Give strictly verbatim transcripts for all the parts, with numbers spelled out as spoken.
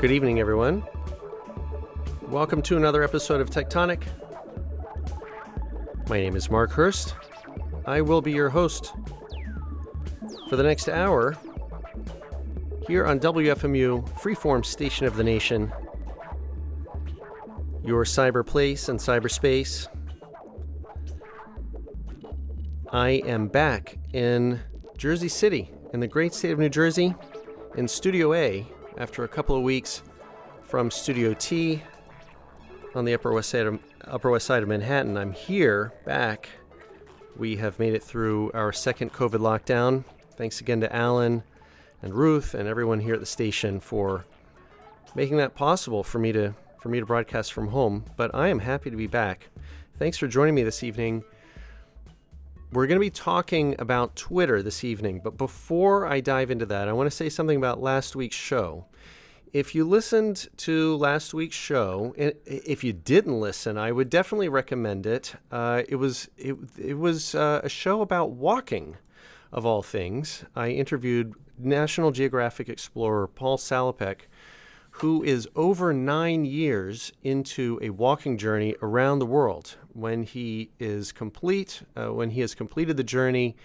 Good evening, everyone. Welcome to another episode of Tectonic. My name is Mark Hurst. I will be your host for the next hour here on W F M U, freeform station of the nation, your cyber place and cyberspace. I am back in Jersey City, in the great state of New Jersey, in Studio A, after a couple of weeks from Studio T on the Upper West Side of, Upper West Side of Manhattan. I'm here, back. We have made it through our second COVID lockdown. Thanks again to Alan and Ruth and everyone here at the station for making that possible for me to for me to broadcast from home. But I am happy to be back. Thanks for joining me this evening. We're going to be talking about Twitter this evening, but before I dive into that, I want to say something about last week's show. If you listened to last week's show, and if you didn't listen, I would definitely recommend it. Uh, it was it, it was uh, a show about walking, of all things. I interviewed National Geographic explorer Paul Salopek, who is over nine years into a walking journey around the world. When he is complete, uh, when he has completed the journey,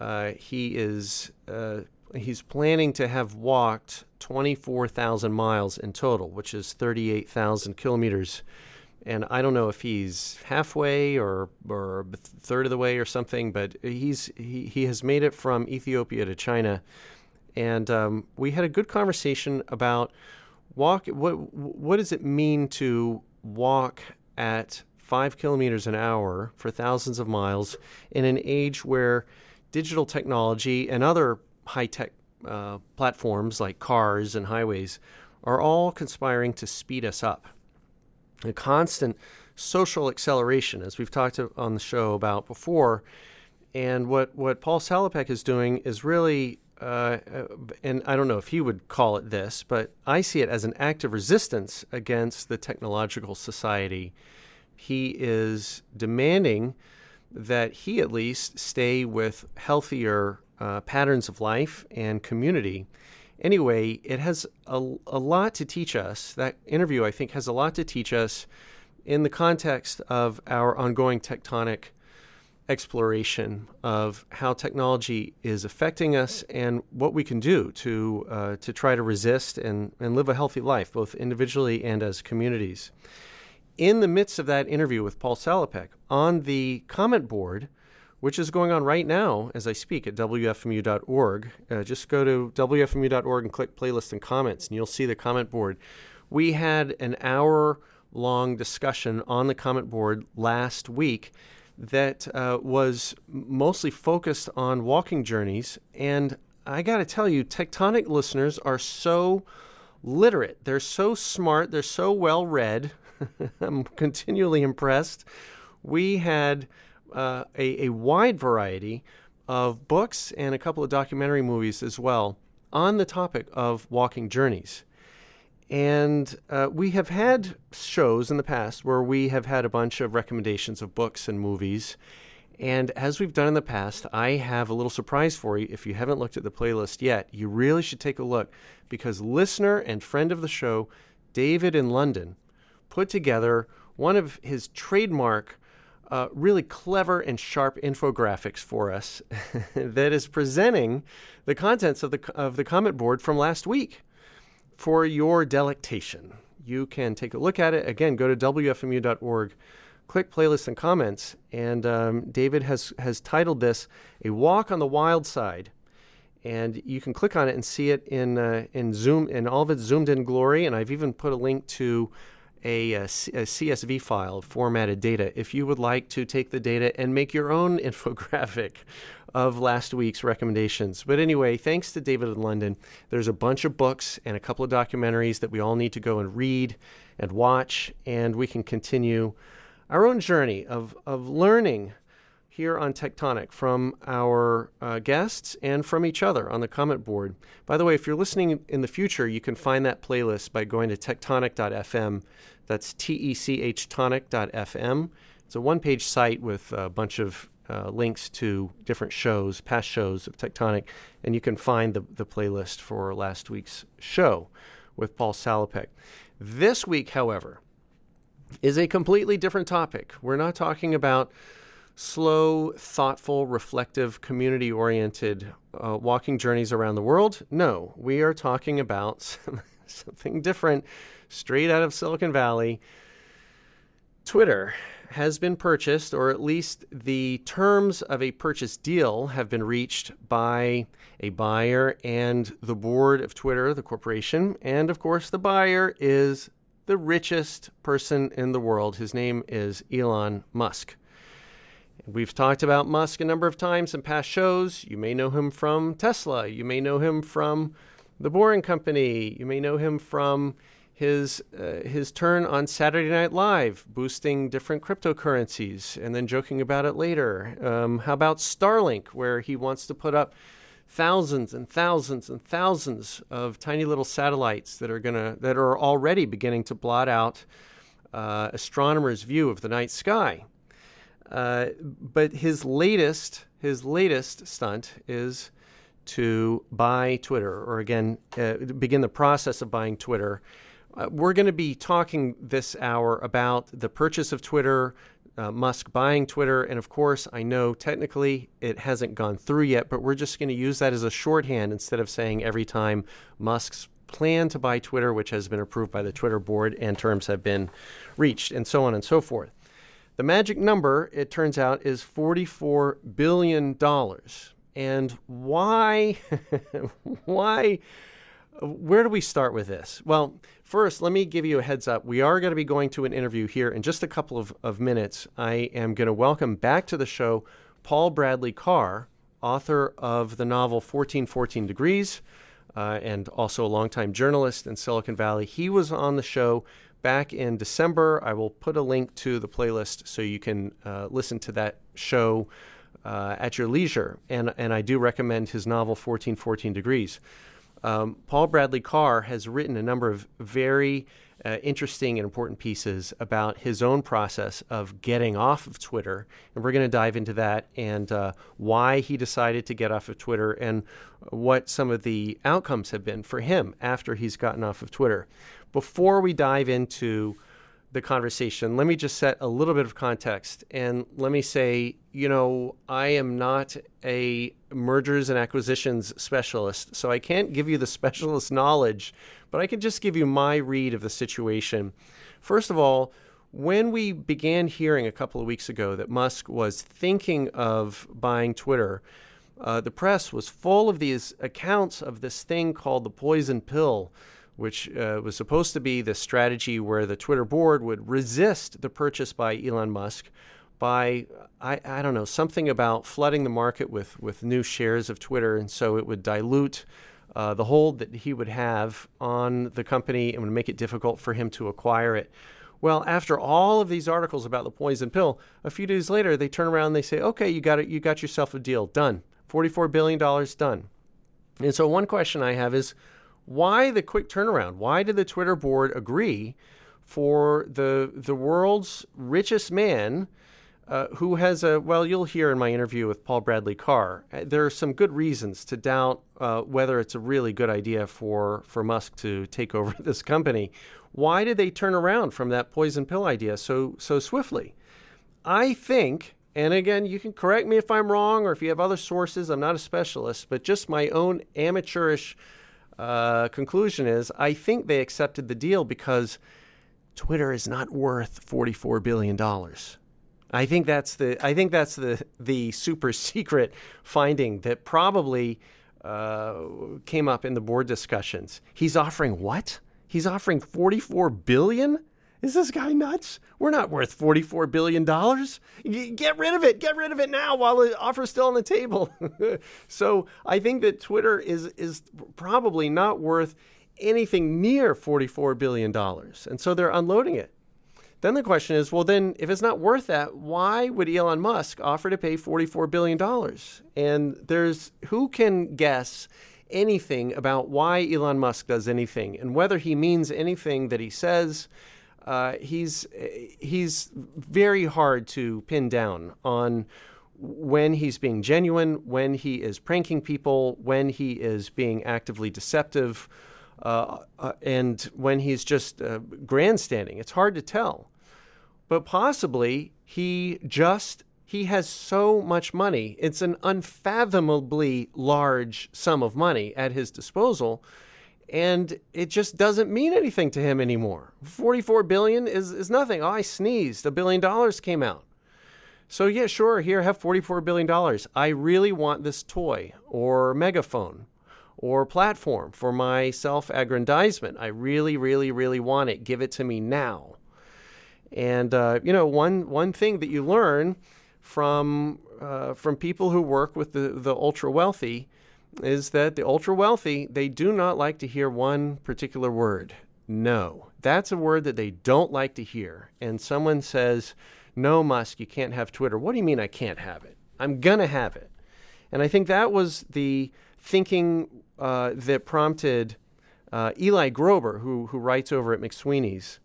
uh, he is uh, he's planning to have walked twenty-four thousand miles in total, which is thirty-eight thousand kilometers. And I don't know if he's halfway or or a third of the way or something, but he's he, he has made it from Ethiopia to China. And um, we had a good conversation about walk. What what does it mean to walk at five kilometers an hour for thousands of miles in an age where digital technology and other high-tech uh, platforms like cars and highways are all conspiring to speed us up? A constant social acceleration, as we've talked to, on the show about before. And what, what Paul Salopek is doing is really... Uh, and I don't know if he would call it this, but I see it as an act of resistance against the technological society. He is demanding that he at least stay with healthier uh, patterns of life and community. Anyway, it has a, a lot to teach us. That interview, I think, has a lot to teach us in the context of our ongoing tectonic exploration of how technology is affecting us and what we can do to uh, to try to resist and, and live a healthy life, both individually and as communities. In the midst of that interview with Paul Salopek, on the comment board, which is going on right now as I speak at W F M U dot org, uh, just go to W F M U dot org and click playlist and comments, and you'll see the comment board. We had an hour-long discussion on the comment board last week that uh, was mostly focused on walking journeys. And I got to tell you, Tectonic listeners are so literate. They're so smart. They're so well-read. I'm continually impressed. We had uh, a, a wide variety of books and a couple of documentary movies as well on the topic of walking journeys. And uh, we have had shows in the past where we have had a bunch of recommendations of books and movies. And as we've done in the past, I have a little surprise for you. If you haven't looked at the playlist yet, you really should take a look, because listener and friend of the show, David in London, put together one of his trademark, uh, really clever and sharp infographics for us that is presenting the contents of the of the comment board from last week for your delectation. You can take a look at it. Again, go to W F M U dot org, click Playlists and Comments, and um, David has, has titled this A Walk on the Wild Side. And you can click on it and see it in uh, in zoom in all of its zoomed-in glory, and I've even put a link to a, a, C- a C S V file of formatted data if you would like to take the data and make your own infographic of last week's recommendations. But anyway, thanks to David in London, there's a bunch of books and a couple of documentaries that we all need to go and read and watch, and we can continue our own journey of, of learning here on Tectonic from our uh, guests and from each other on the comment board. By the way, if you're listening in the future, you can find that playlist by going to tectonic dot f m. That's T E C H tonic dot f m. It's a one-page site with a bunch of Uh, links to different shows, past shows of Tectonic, and you can find the, the playlist for last week's show, with Paul Salopek. This week, however, is a completely different topic. We're not talking about slow, thoughtful, reflective, community-oriented uh, walking journeys around the world. No, we are talking about some, something different, straight out of Silicon Valley. Twitter has been purchased, or at least the terms of a purchase deal have been reached by a buyer and the board of Twitter, the corporation. And of course, the buyer is the richest person in the world. His name is Elon Musk. We've talked about Musk a number of times in past shows. You may know him from Tesla. You may know him from The Boring Company. You may know him from his uh, his turn on Saturday Night Live, boosting different cryptocurrencies and then joking about it later. Um, how about Starlink, where he wants to put up thousands and thousands and thousands of tiny little satellites that are gonna that are already beginning to blot out uh, astronomers' view of the night sky. Uh, but his latest his latest stunt is to buy Twitter, or again, uh, begin the process of buying Twitter. Uh, we're going to be talking this hour about the purchase of Twitter, uh, Musk buying Twitter, and of course, I know technically it hasn't gone through yet, but we're just going to use that as a shorthand instead of saying every time Musk's plan to buy Twitter, which has been approved by the Twitter board and terms have been reached, and so on and so forth. The magic number, it turns out, is forty-four billion dollars. And why, why, where do we start with this? Well, first, let me give you a heads up. We are going to be going to an interview here in just a couple of, of minutes. I am going to welcome back to the show Paul Bradley Carr, author of the novel fourteen fourteen Degrees, uh, and also a longtime journalist in Silicon Valley. He was on the show back in December. I will put a link to the playlist so you can uh, listen to that show uh, at your leisure. And and I do recommend his novel, fourteen fourteen Degrees. Um, Paul Bradley Carr has written a number of very uh, interesting and important pieces about his own process of getting off of Twitter. And we're going to dive into that and uh, why he decided to get off of Twitter and what some of the outcomes have been for him after he's gotten off of Twitter. Before we dive into the conversation, let me just set a little bit of context. And let me say, you know, I am not a mergers and acquisitions specialist, so I can't give you the specialist knowledge, but I can just give you my read of the situation. First of all, when we began hearing a couple of weeks ago that Musk was thinking of buying Twitter, uh, the press was full of these accounts of this thing called the poison pill, which uh, was supposed to be the strategy where the Twitter board would resist the purchase by Elon Musk by, I, I don't know, something about flooding the market with, with new shares of Twitter. And so it would dilute uh, the hold that he would have on the company and would make it difficult for him to acquire it. Well, after all of these articles about the poison pill, a few days later, they turn around and they say, okay, you got it. You got yourself a deal. Done. forty-four billion dollars done. And so one question I have is, why the quick turnaround? Why did the Twitter board agree for the the world's richest man uh, who has a, well, you'll hear in my interview with Paul Bradley Carr, there are some good reasons to doubt uh, whether it's a really good idea for, for Musk to take over this company. Why did they turn around from that poison pill idea so so swiftly? I think, and again, you can correct me if I'm wrong or if you have other sources, I'm not a specialist, but just my own amateurish Uh, conclusion is, I think they accepted the deal because Twitter is not worth forty-four billion dollars. I think that's the I think that's the the super secret finding that probably uh, came up in the board discussions. He's offering what? He's offering forty-four billion dollars? Is this guy nuts? We're not worth forty-four billion dollars. Get rid of it. Get rid of it now while the offer's still on the table. So I think that Twitter is is probably not worth anything near forty-four billion dollars. And so they're unloading it. Then the question is, well, then if it's not worth that, why would Elon Musk offer to pay forty-four billion dollars? And there's who can guess anything about why Elon Musk does anything and whether he means anything that he says. Uh, he's he's very hard to pin down on when he's being genuine, when he is pranking people, when he is being actively deceptive. uh, uh, and when he's just uh, grandstanding. It's hard to tell. But possibly he just, he has so much money. It's an unfathomably large sum of money at his disposal, and it just doesn't mean anything to him anymore. forty-four billion is, is nothing. Oh, I sneezed. A billion dollars came out. So yeah, sure, here, have forty-four billion dollars. I really want this toy or megaphone or platform for my self-aggrandizement. I really, really, really want it. Give it to me now. And, uh, you know, one one thing that you learn from uh, from people who work with the, the ultra-wealthy is that the ultra-wealthy, they do not like to hear one particular word. No. That's a word that they don't like to hear. And someone says, no, Musk, you can't have Twitter. What do you mean I can't have it? I'm going to have it. And I think that was the thinking uh, that prompted uh, Eli Grober, who who writes over at McSweeney's,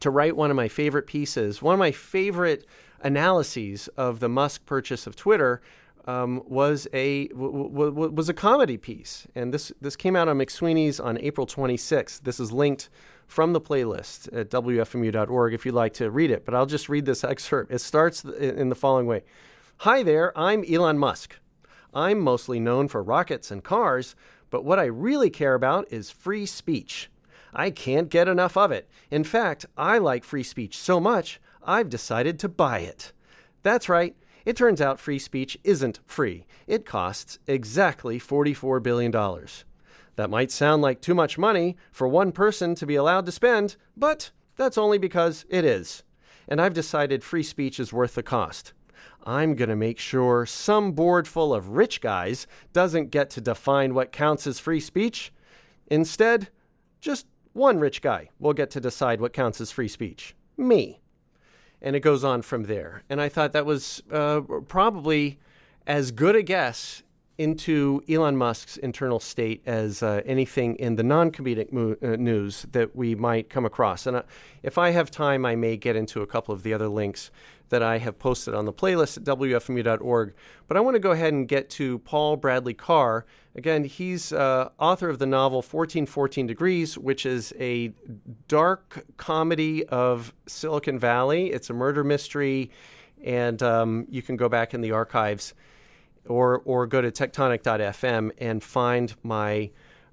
to write one of my favorite pieces. One of my favorite analyses of the Musk purchase of Twitter um, was a w- w- was a comedy piece. And this, this came out on McSweeney's on April twenty-sixth. This is linked from the playlist at W F M U dot org if you'd like to read it. But I'll just read this excerpt. It starts in the following way. Hi there, I'm Elon Musk. I'm mostly known for rockets and cars, but what I really care about is free speech. I can't get enough of it. In fact, I like free speech so much, I've decided to buy it. That's right. It turns out free speech isn't free. It costs exactly forty-four billion dollars. That might sound like too much money for one person to be allowed to spend, but that's only because it is. And I've decided free speech is worth the cost. I'm going to make sure some board full of rich guys doesn't get to define what counts as free speech. Instead, just one rich guy will get to decide what counts as free speech. Me. And it goes on from there. And I thought that was uh, probably as good a guess into Elon Musk's internal state as uh, anything in the non-comedic mo- uh, news that we might come across. And uh, if I have time, I may get into a couple of the other links that I have posted on the playlist at W F M U dot org. But I want to go ahead and get to Paul Bradley Carr. Again, he's uh, author of the novel fourteen fourteen degrees, which is a dark comedy of Silicon Valley. It's a murder mystery, and um, you can go back in the archives or or go to tectonic dot f m and find my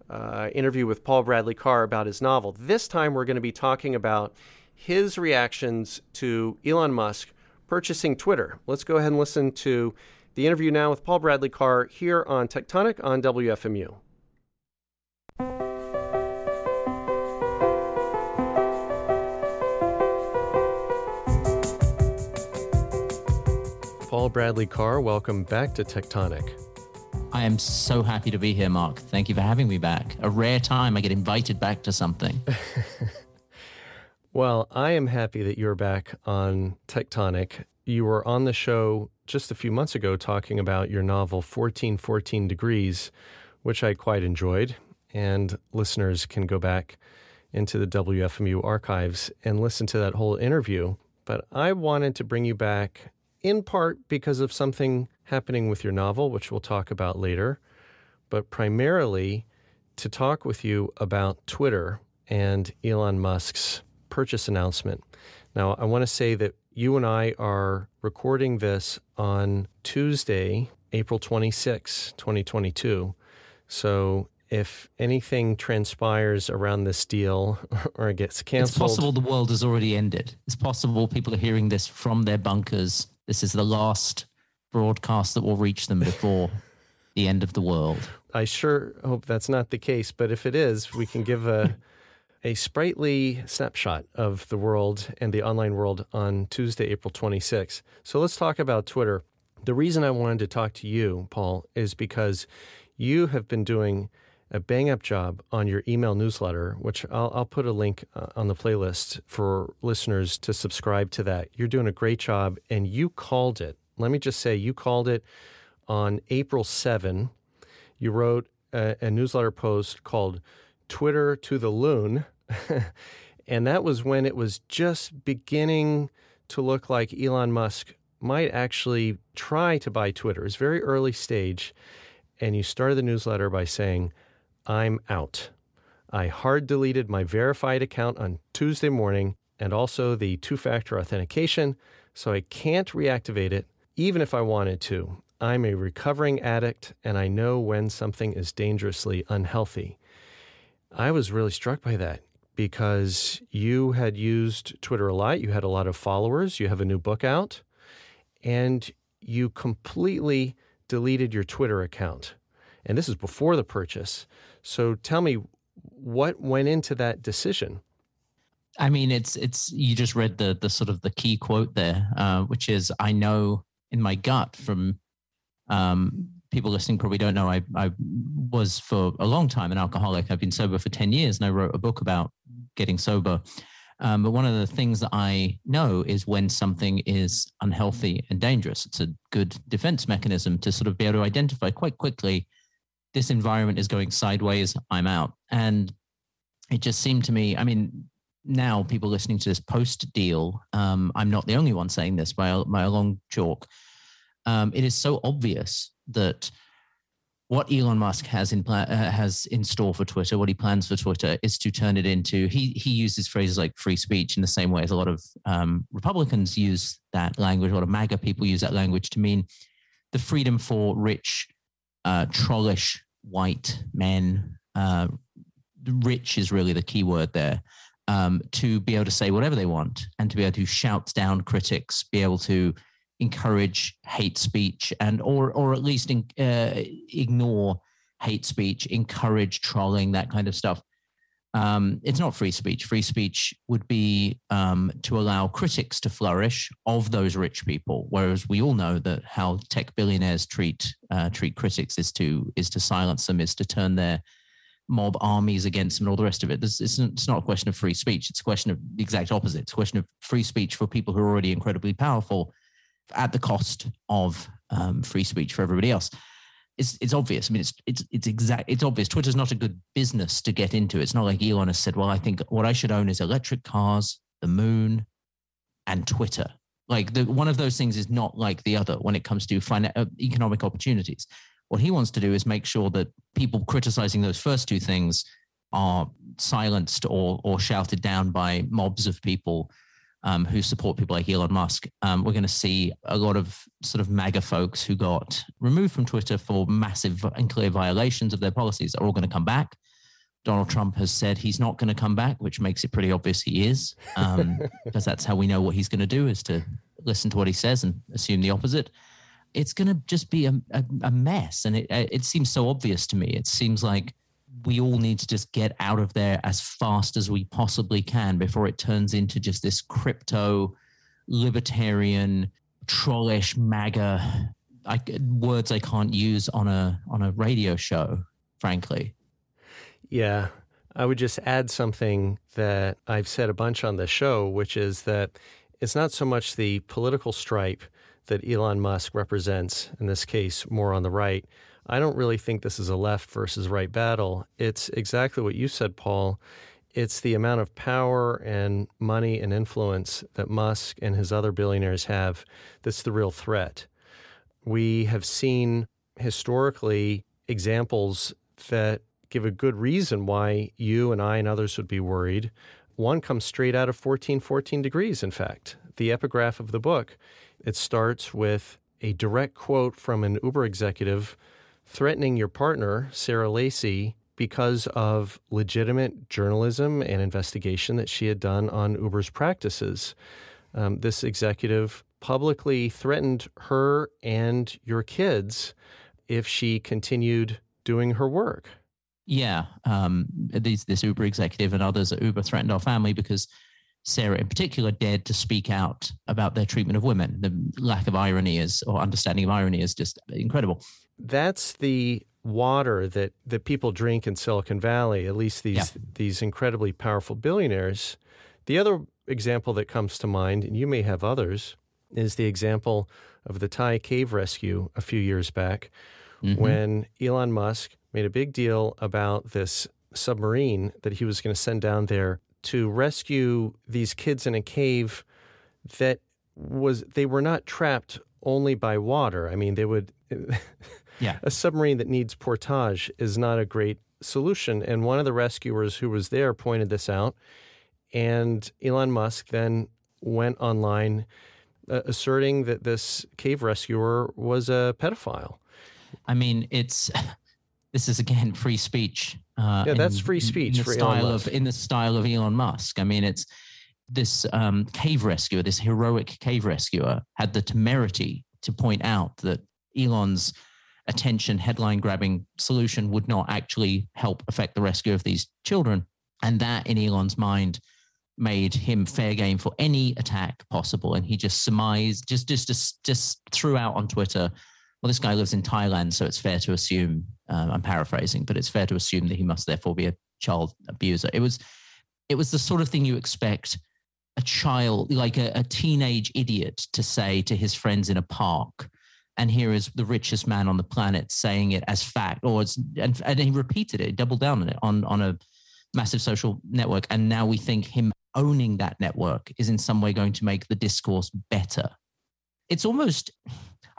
uh, interview with Paul Bradley Carr about his novel. This time we're going to be talking about his reactions to Elon Musk purchasing Twitter. Let's go ahead and listen to the interview now with Paul Bradley Carr here on Tectonic on W F M U. Paul Bradley Carr, welcome back to Tectonic. I am so happy to be here, Mark. Thank you for having me back. A rare time I get invited back to something. Well, I am happy that you're back on Tectonic. You were on the show just a few months ago talking about your novel fourteen fourteen degrees, which I quite enjoyed. And listeners can go back into the W F M U archives and listen to that whole interview. But I wanted to bring you back in part because of something happening with your novel, which we'll talk about later, but primarily to talk with you about Twitter and Elon Musk's purchase announcement. Now, I want to say that you and I are recording this on Tuesday, April twenty-sixth, twenty twenty-two. So if anything transpires around this deal or it gets canceled... It's possible the world has already ended. It's possible people are hearing this from their bunkers. This is the last broadcast that will reach them before the end of the world. I sure hope that's not the case, but if it is, we can give a a sprightly snapshot of the world and the online world on Tuesday, April twenty-sixth. So let's talk about Twitter. The reason I wanted to talk to you, Paul, is because you have been doing a bang-up job on your email newsletter, which I'll, I'll put a link uh, on the playlist for listeners to subscribe to that. You're doing a great job, and you called it. Let me just say, you called it on April seventh. You wrote a, a newsletter post called Twitter to the Loon, and that was when it was just beginning to look like Elon Musk might actually try to buy Twitter. It's very early stage, and you started the newsletter by saying, I'm out. I hard deleted my verified account on Tuesday morning and also the two-factor authentication, so I can't reactivate it even if I wanted to. I'm a recovering addict, and I know when something is dangerously unhealthy. I was really struck by that because you had used Twitter a lot. You had a lot of followers. You have a new book out, and you completely deleted your Twitter account. And this is before the purchase. So tell me, what went into that decision? I mean, it's it's you just read the the sort of the key quote there, uh, which is, I know in my gut from... Um, people listening probably don't know, I, I was for a long time an alcoholic. I've been sober for ten years and I wrote a book about getting sober. Um, but one of the things that I know is when something is unhealthy and dangerous. It's a good defense mechanism to sort of be able to identify quite quickly, this environment is going sideways, I'm out. And it just seemed to me, I mean, now people listening to this post-deal, um, I'm not the only one saying this by, by a long chalk. Um, it is so obvious that what Elon Musk has in pla- uh, has in store for Twitter, what he plans for Twitter, is to turn it into, he he uses phrases like free speech in the same way as a lot of um, Republicans use that language, a lot of MAGA people use that language to mean the freedom for rich, uh, trollish white men. Uh, rich is really the key word there, um, to be able to say whatever they want and to be able to shout down critics, be able to encourage hate speech and or or at least in, uh, ignore hate speech, encourage trolling, that kind of stuff. Um, it's not free speech. Free speech would be um, to allow critics to flourish of those rich people, whereas we all know that how tech billionaires treat uh, treat critics is to is to silence them, is to turn their mob armies against them and all the rest of it. This isn't, it's not a question of free speech. It's a question of the exact opposite. It's a question of free speech for people who are already incredibly powerful at the cost of um, free speech for everybody else. It's it's obvious. I mean, it's it's it's exact. It's obvious. Twitter's not a good business to get into. It's not like Elon has said, well, I think what I should own is electric cars, the moon, and Twitter. Like the, one of those things is not like the other when it comes to finan- uh, economic opportunities. What he wants to do is make sure that people criticizing those first two things are silenced or or shouted down by mobs of people Um, who support people like Elon Musk. Um, we're going to see a lot of sort of MAGA folks who got removed from Twitter for massive and clear violations of their policies are all going to come back. Donald Trump has said he's not going to come back, which makes it pretty obvious he is, um, because that's how we know what he's going to do, is to listen to what he says and assume the opposite. It's going to just be a, a, a mess. And it, it seems so obvious to me. It seems like we all need to just get out of there as fast as we possibly can before it turns into just this crypto, libertarian, trollish, MAGA, I, words I can't use on a on a radio show, frankly. Yeah, I would just add something that I've said a bunch on the show, which is that it's not so much the political stripe that Elon Musk represents, in this case, more on the right. I don't really think this is a left versus right battle. It's exactly what you said, Paul. It's the amount of power and money and influence that Musk and his other billionaires have that's the real threat. We have seen historically examples that give a good reason why you and I and others would be worried. One comes straight out of fourteen fourteen Degrees, in fact, the epigraph of the book. It starts with a direct quote from an Uber executive threatening your partner, Sarah Lacy, because of legitimate journalism and investigation that she had done on Uber's practices. Um, this executive publicly threatened her and your kids if she continued doing her work. Yeah, um, these, this Uber executive and others at Uber threatened our family because Sarah in particular dared to speak out about their treatment of women. The lack of irony is, or understanding of irony is just incredible. That's the water that, that people drink in Silicon Valley, at least these yeah. these incredibly powerful billionaires. The other example that comes to mind, and you may have others, is the example of the Thai cave rescue a few years back, mm-hmm. when Elon Musk made a big deal about this submarine that he was going to send down there to rescue these kids in a cave that was, they were not trapped only by water. I mean, they would... Yeah. A submarine that needs portage is not a great solution. And one of the rescuers who was there pointed this out. And Elon Musk then went online uh, asserting that this cave rescuer was a pedophile. I mean, it's this is, again, free speech. Uh, yeah, that's in, free speech in the, for style Elon Musk. Of, in the style of Elon Musk. I mean, it's this um, cave rescuer, this heroic cave rescuer had the temerity to point out that Elon's attention headline-grabbing solution would not actually help affect the rescue of these children. And that, in Elon's mind, made him fair game for any attack possible. And he just surmised, just just just, just threw out on Twitter, well, this guy lives in Thailand, so it's fair to assume, uh, I'm paraphrasing, but it's fair to assume that he must therefore be a child abuser. It was, it was the sort of thing you expect a child, like a, a teenage idiot, to say to his friends in a park. And here is the richest man on the planet saying it as fact, or it's, and, and he repeated it, doubled down on it on, on a massive social network. And now we think him owning that network is in some way going to make the discourse better. It's almost,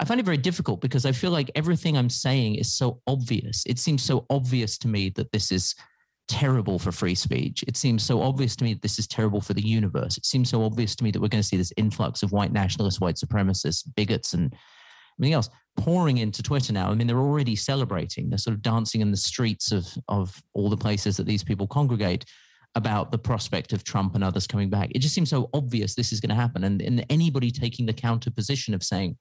I find it very difficult because I feel like everything I'm saying is so obvious. It seems so obvious to me that this is terrible for free speech. It seems so obvious to me that this is terrible for the universe. It seems so obvious to me that we're going to see this influx of white nationalists, white supremacists, bigots, and everything else pouring into Twitter now. I mean, they're already celebrating. They're sort of dancing in the streets of, of all the places that these people congregate about the prospect of Trump and others coming back. It just seems so obvious this is going to happen. And, and anybody taking the counter position of saying,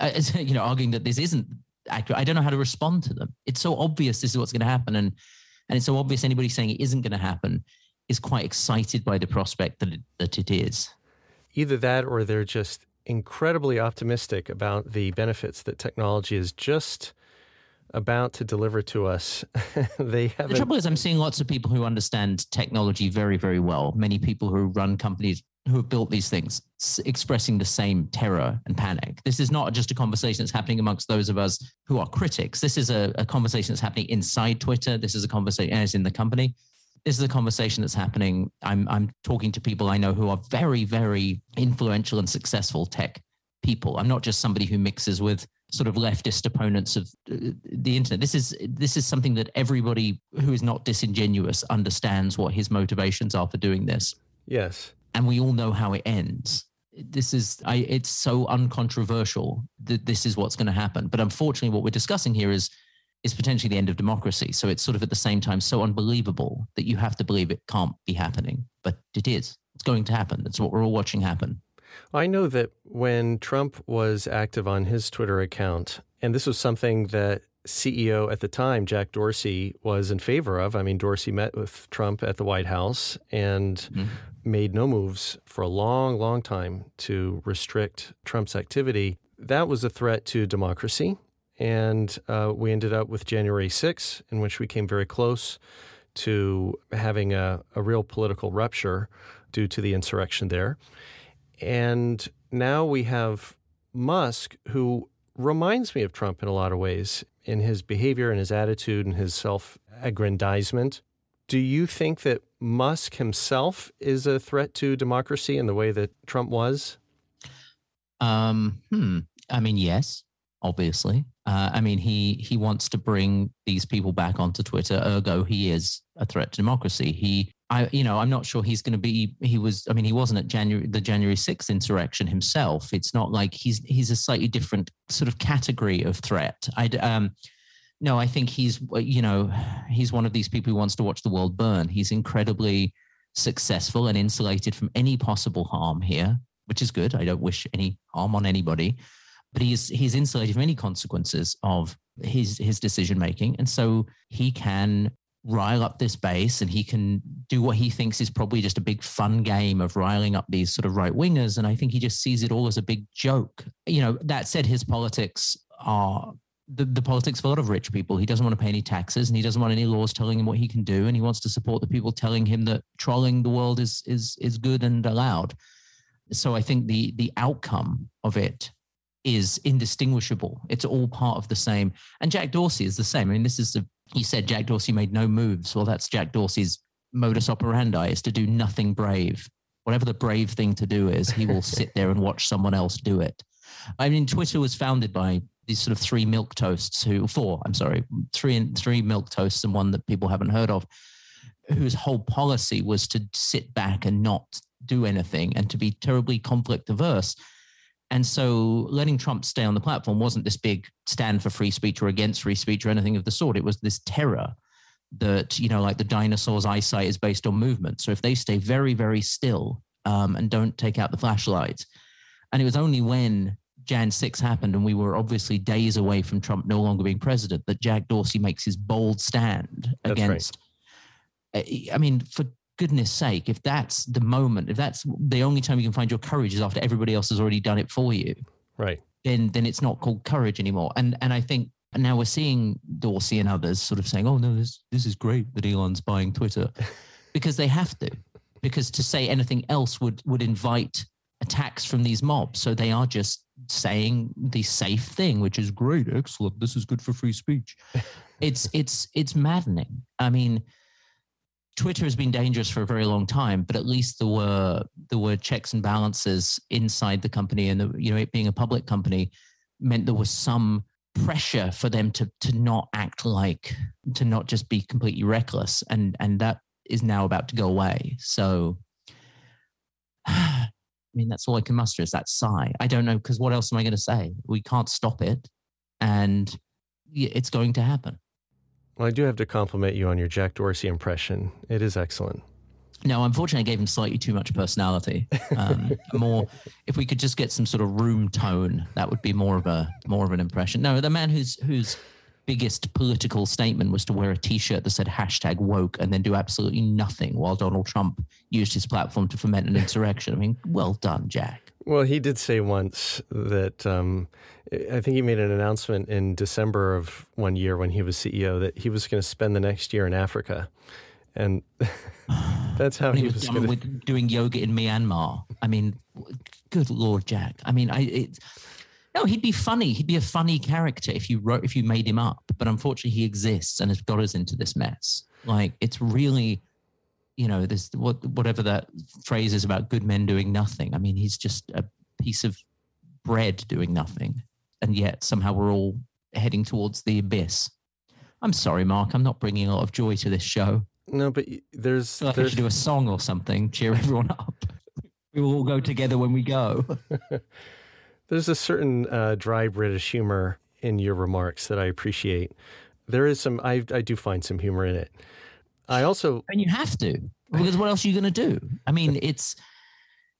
uh, you know, arguing that this isn't accurate, I don't know how to respond to them. It's so obvious this is what's going to happen. And, and it's so obvious anybody saying it isn't going to happen is quite excited by the prospect that it, that it is. Either that or they're just incredibly optimistic about the benefits that technology is just about to deliver to us. They haven't... The trouble is I'm seeing lots of people who understand technology very, very well. Many people who run companies who have built these things s- expressing the same terror and panic. This is not just a conversation that's happening amongst those of us who are critics. This is a, a conversation that's happening inside Twitter. This is a conversation, and it's in the company. This is a conversation that's happening. I'm I'm talking to people I know who are very, very influential and successful tech people. I'm not just somebody who mixes with sort of leftist opponents of the internet. This is this is something that everybody who is not disingenuous understands what his motivations are for doing this. Yes. And we all know how it ends. This is I, it's so uncontroversial that this is what's going to happen. But unfortunately, what we're discussing here is is potentially the end of democracy. So it's sort of at the same time so unbelievable that you have to believe it can't be happening. But it is. It's going to happen. That's what we're all watching happen. I know that when Trump was active on his Twitter account, and this was something that C E O at the time, Jack Dorsey, was in favor of. I mean, Dorsey met with Trump at the White House and mm-hmm. made no moves for a long, long time to restrict Trump's activity. That was a threat to democracy. And uh, we ended up with January sixth, in which we came very close to having a, a real political rupture due to the insurrection there. And now we have Musk, who reminds me of Trump in a lot of ways, in his behavior and his attitude and his self-aggrandizement. Do you think that Musk himself is a threat to democracy in the way that Trump was? Um, hmm. I mean, yes, obviously. Uh, I mean, he he wants to bring these people back onto Twitter. Ergo, he is a threat to democracy. He, I, you know, I'm not sure he's going to be. He was. I mean, he wasn't at January the January sixth insurrection himself. It's not like he's he's a slightly different sort of category of threat. I um, no, I think he's you know he's one of these people who wants to watch the world burn. He's incredibly successful and insulated from any possible harm here, which is good. I don't wish any harm on anybody. But he's he's insulated from any consequences of his his decision making, and so he can rile up this base, and he can do what he thinks is probably just a big fun game of riling up these sort of right wingers. And I think he just sees it all as a big joke. You know, that said, his politics are the, the politics of a lot of rich people. He doesn't want to pay any taxes, and he doesn't want any laws telling him what he can do, and he wants to support the people telling him that trolling the world is is is good and allowed. So I think the the outcome of it is indistinguishable. It's all part of the same. And Jack Dorsey is the same. I mean, this is the, he said Jack Dorsey made no moves. Well, that's Jack Dorsey's modus operandi, is to do nothing brave. Whatever the brave thing to do is, he will sit there and watch someone else do it. I mean, Twitter was founded by these sort of three milk toasts who four, I'm sorry, three and three milk toasts and one that people haven't heard of, whose whole policy was to sit back and not do anything and to be terribly conflict averse. And so letting Trump stay on the platform wasn't this big stand for free speech or against free speech or anything of the sort. It was this terror that, you know, like the dinosaur's eyesight is based on movement. So if they stay very, very still um, and don't take out the flashlight. And it was only when January sixth happened and we were obviously days away from Trump no longer being president that Jack Dorsey makes his bold stand that's against. Right. I mean, for goodness sake, if that's the moment, if that's the only time you can find your courage is after everybody else has already done it for you, right? Then then it's not called courage anymore. And and I think now we're seeing Dorsey and others sort of saying, oh no, this this is great that Elon's buying Twitter, because they have to, because to say anything else would would invite attacks from these mobs. So they are just saying the safe thing, which is great, excellent, this is good for free speech. It's it's it's maddening. I mean, Twitter has been dangerous for a very long time, but at least there were there were checks and balances inside the company, and the, you know, it being a public company meant there was some pressure for them to to not act like to not just be completely reckless, and and that is now about to go away. So, I mean, that's all I can muster is that sigh. I don't know, because what else am I going to say? We can't stop it, and it's going to happen. Well, I do have to compliment you on your Jack Dorsey impression. It is excellent. No, unfortunately, I gave him slightly too much personality. Um, more, if we could just get some sort of room tone, that would be more of a more of an impression. No, the man whose whose biggest political statement was to wear a T-shirt that said hashtag woke and then do absolutely nothing while Donald Trump used his platform to foment an insurrection. I mean, well done, Jack. Well, he did say once that um, I think he made an announcement in December of one year when he was C E O that he was going to spend the next year in Africa. And that's how he, he was, was gonna... with doing yoga in Myanmar. I mean, good Lord, Jack. I mean, I it, no, he'd be funny. He'd be a funny character if you wrote, if you made him up. But unfortunately, he exists and has got us into this mess. Like, it's really... You know, this what whatever that phrase is about good men doing nothing. I mean, he's just a piece of bread doing nothing. And yet somehow we're all heading towards the abyss. I'm sorry, Mark. I'm not bringing a lot of joy to this show. No, but there's... I there's... should do a song or something, cheer everyone up. We will all go together when we go. There's a certain uh, dry British humor in your remarks that I appreciate. There is some... I I do find some humor in it. I also... And you have to, because what else are you going to do? I mean, it's...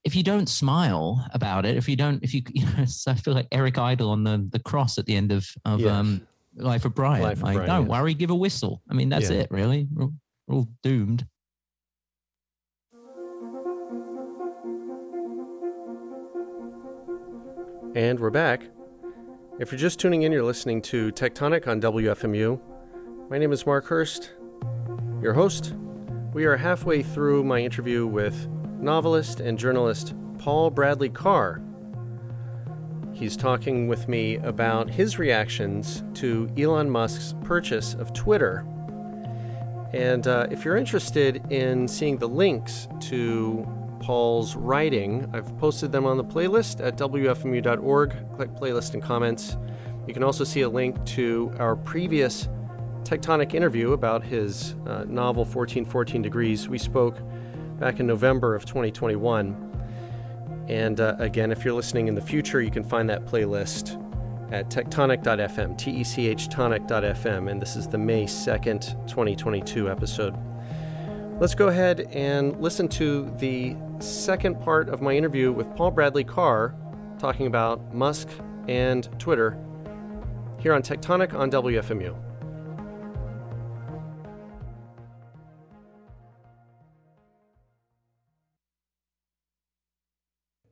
If you don't smile about it, if you don't... if you, you know, I feel like Eric Idle on the, the cross at the end of, of yes. um, Life of Brian. Life of like, Brian, don't yes. worry, give a whistle. I mean, that's yeah. it, really. We're, we're all doomed. And we're back. If you're just tuning in, you're listening to Tectonic on W F M U. My name is Mark Hurst, your host. We are halfway through my interview with novelist and journalist Paul Bradley Carr. He's talking with me about his reactions to Elon Musk's purchase of Twitter. And uh, if you're interested in seeing the links to Paul's writing, I've posted them on the playlist at W F M U dot org. Click playlist and comments. You can also see a link to our previous Tectonic interview about his uh, novel fourteen fourteen Degrees. We spoke back in November of twenty twenty-one. And uh, again, if you're listening in the future, you can find that playlist at tectonic dot f m, T E C H tonic dot f m, and this is the May second, twenty twenty-two episode. Let's go ahead and listen to the second part of my interview with Paul Bradley Carr talking about Musk and Twitter here on Tectonic on W F M U.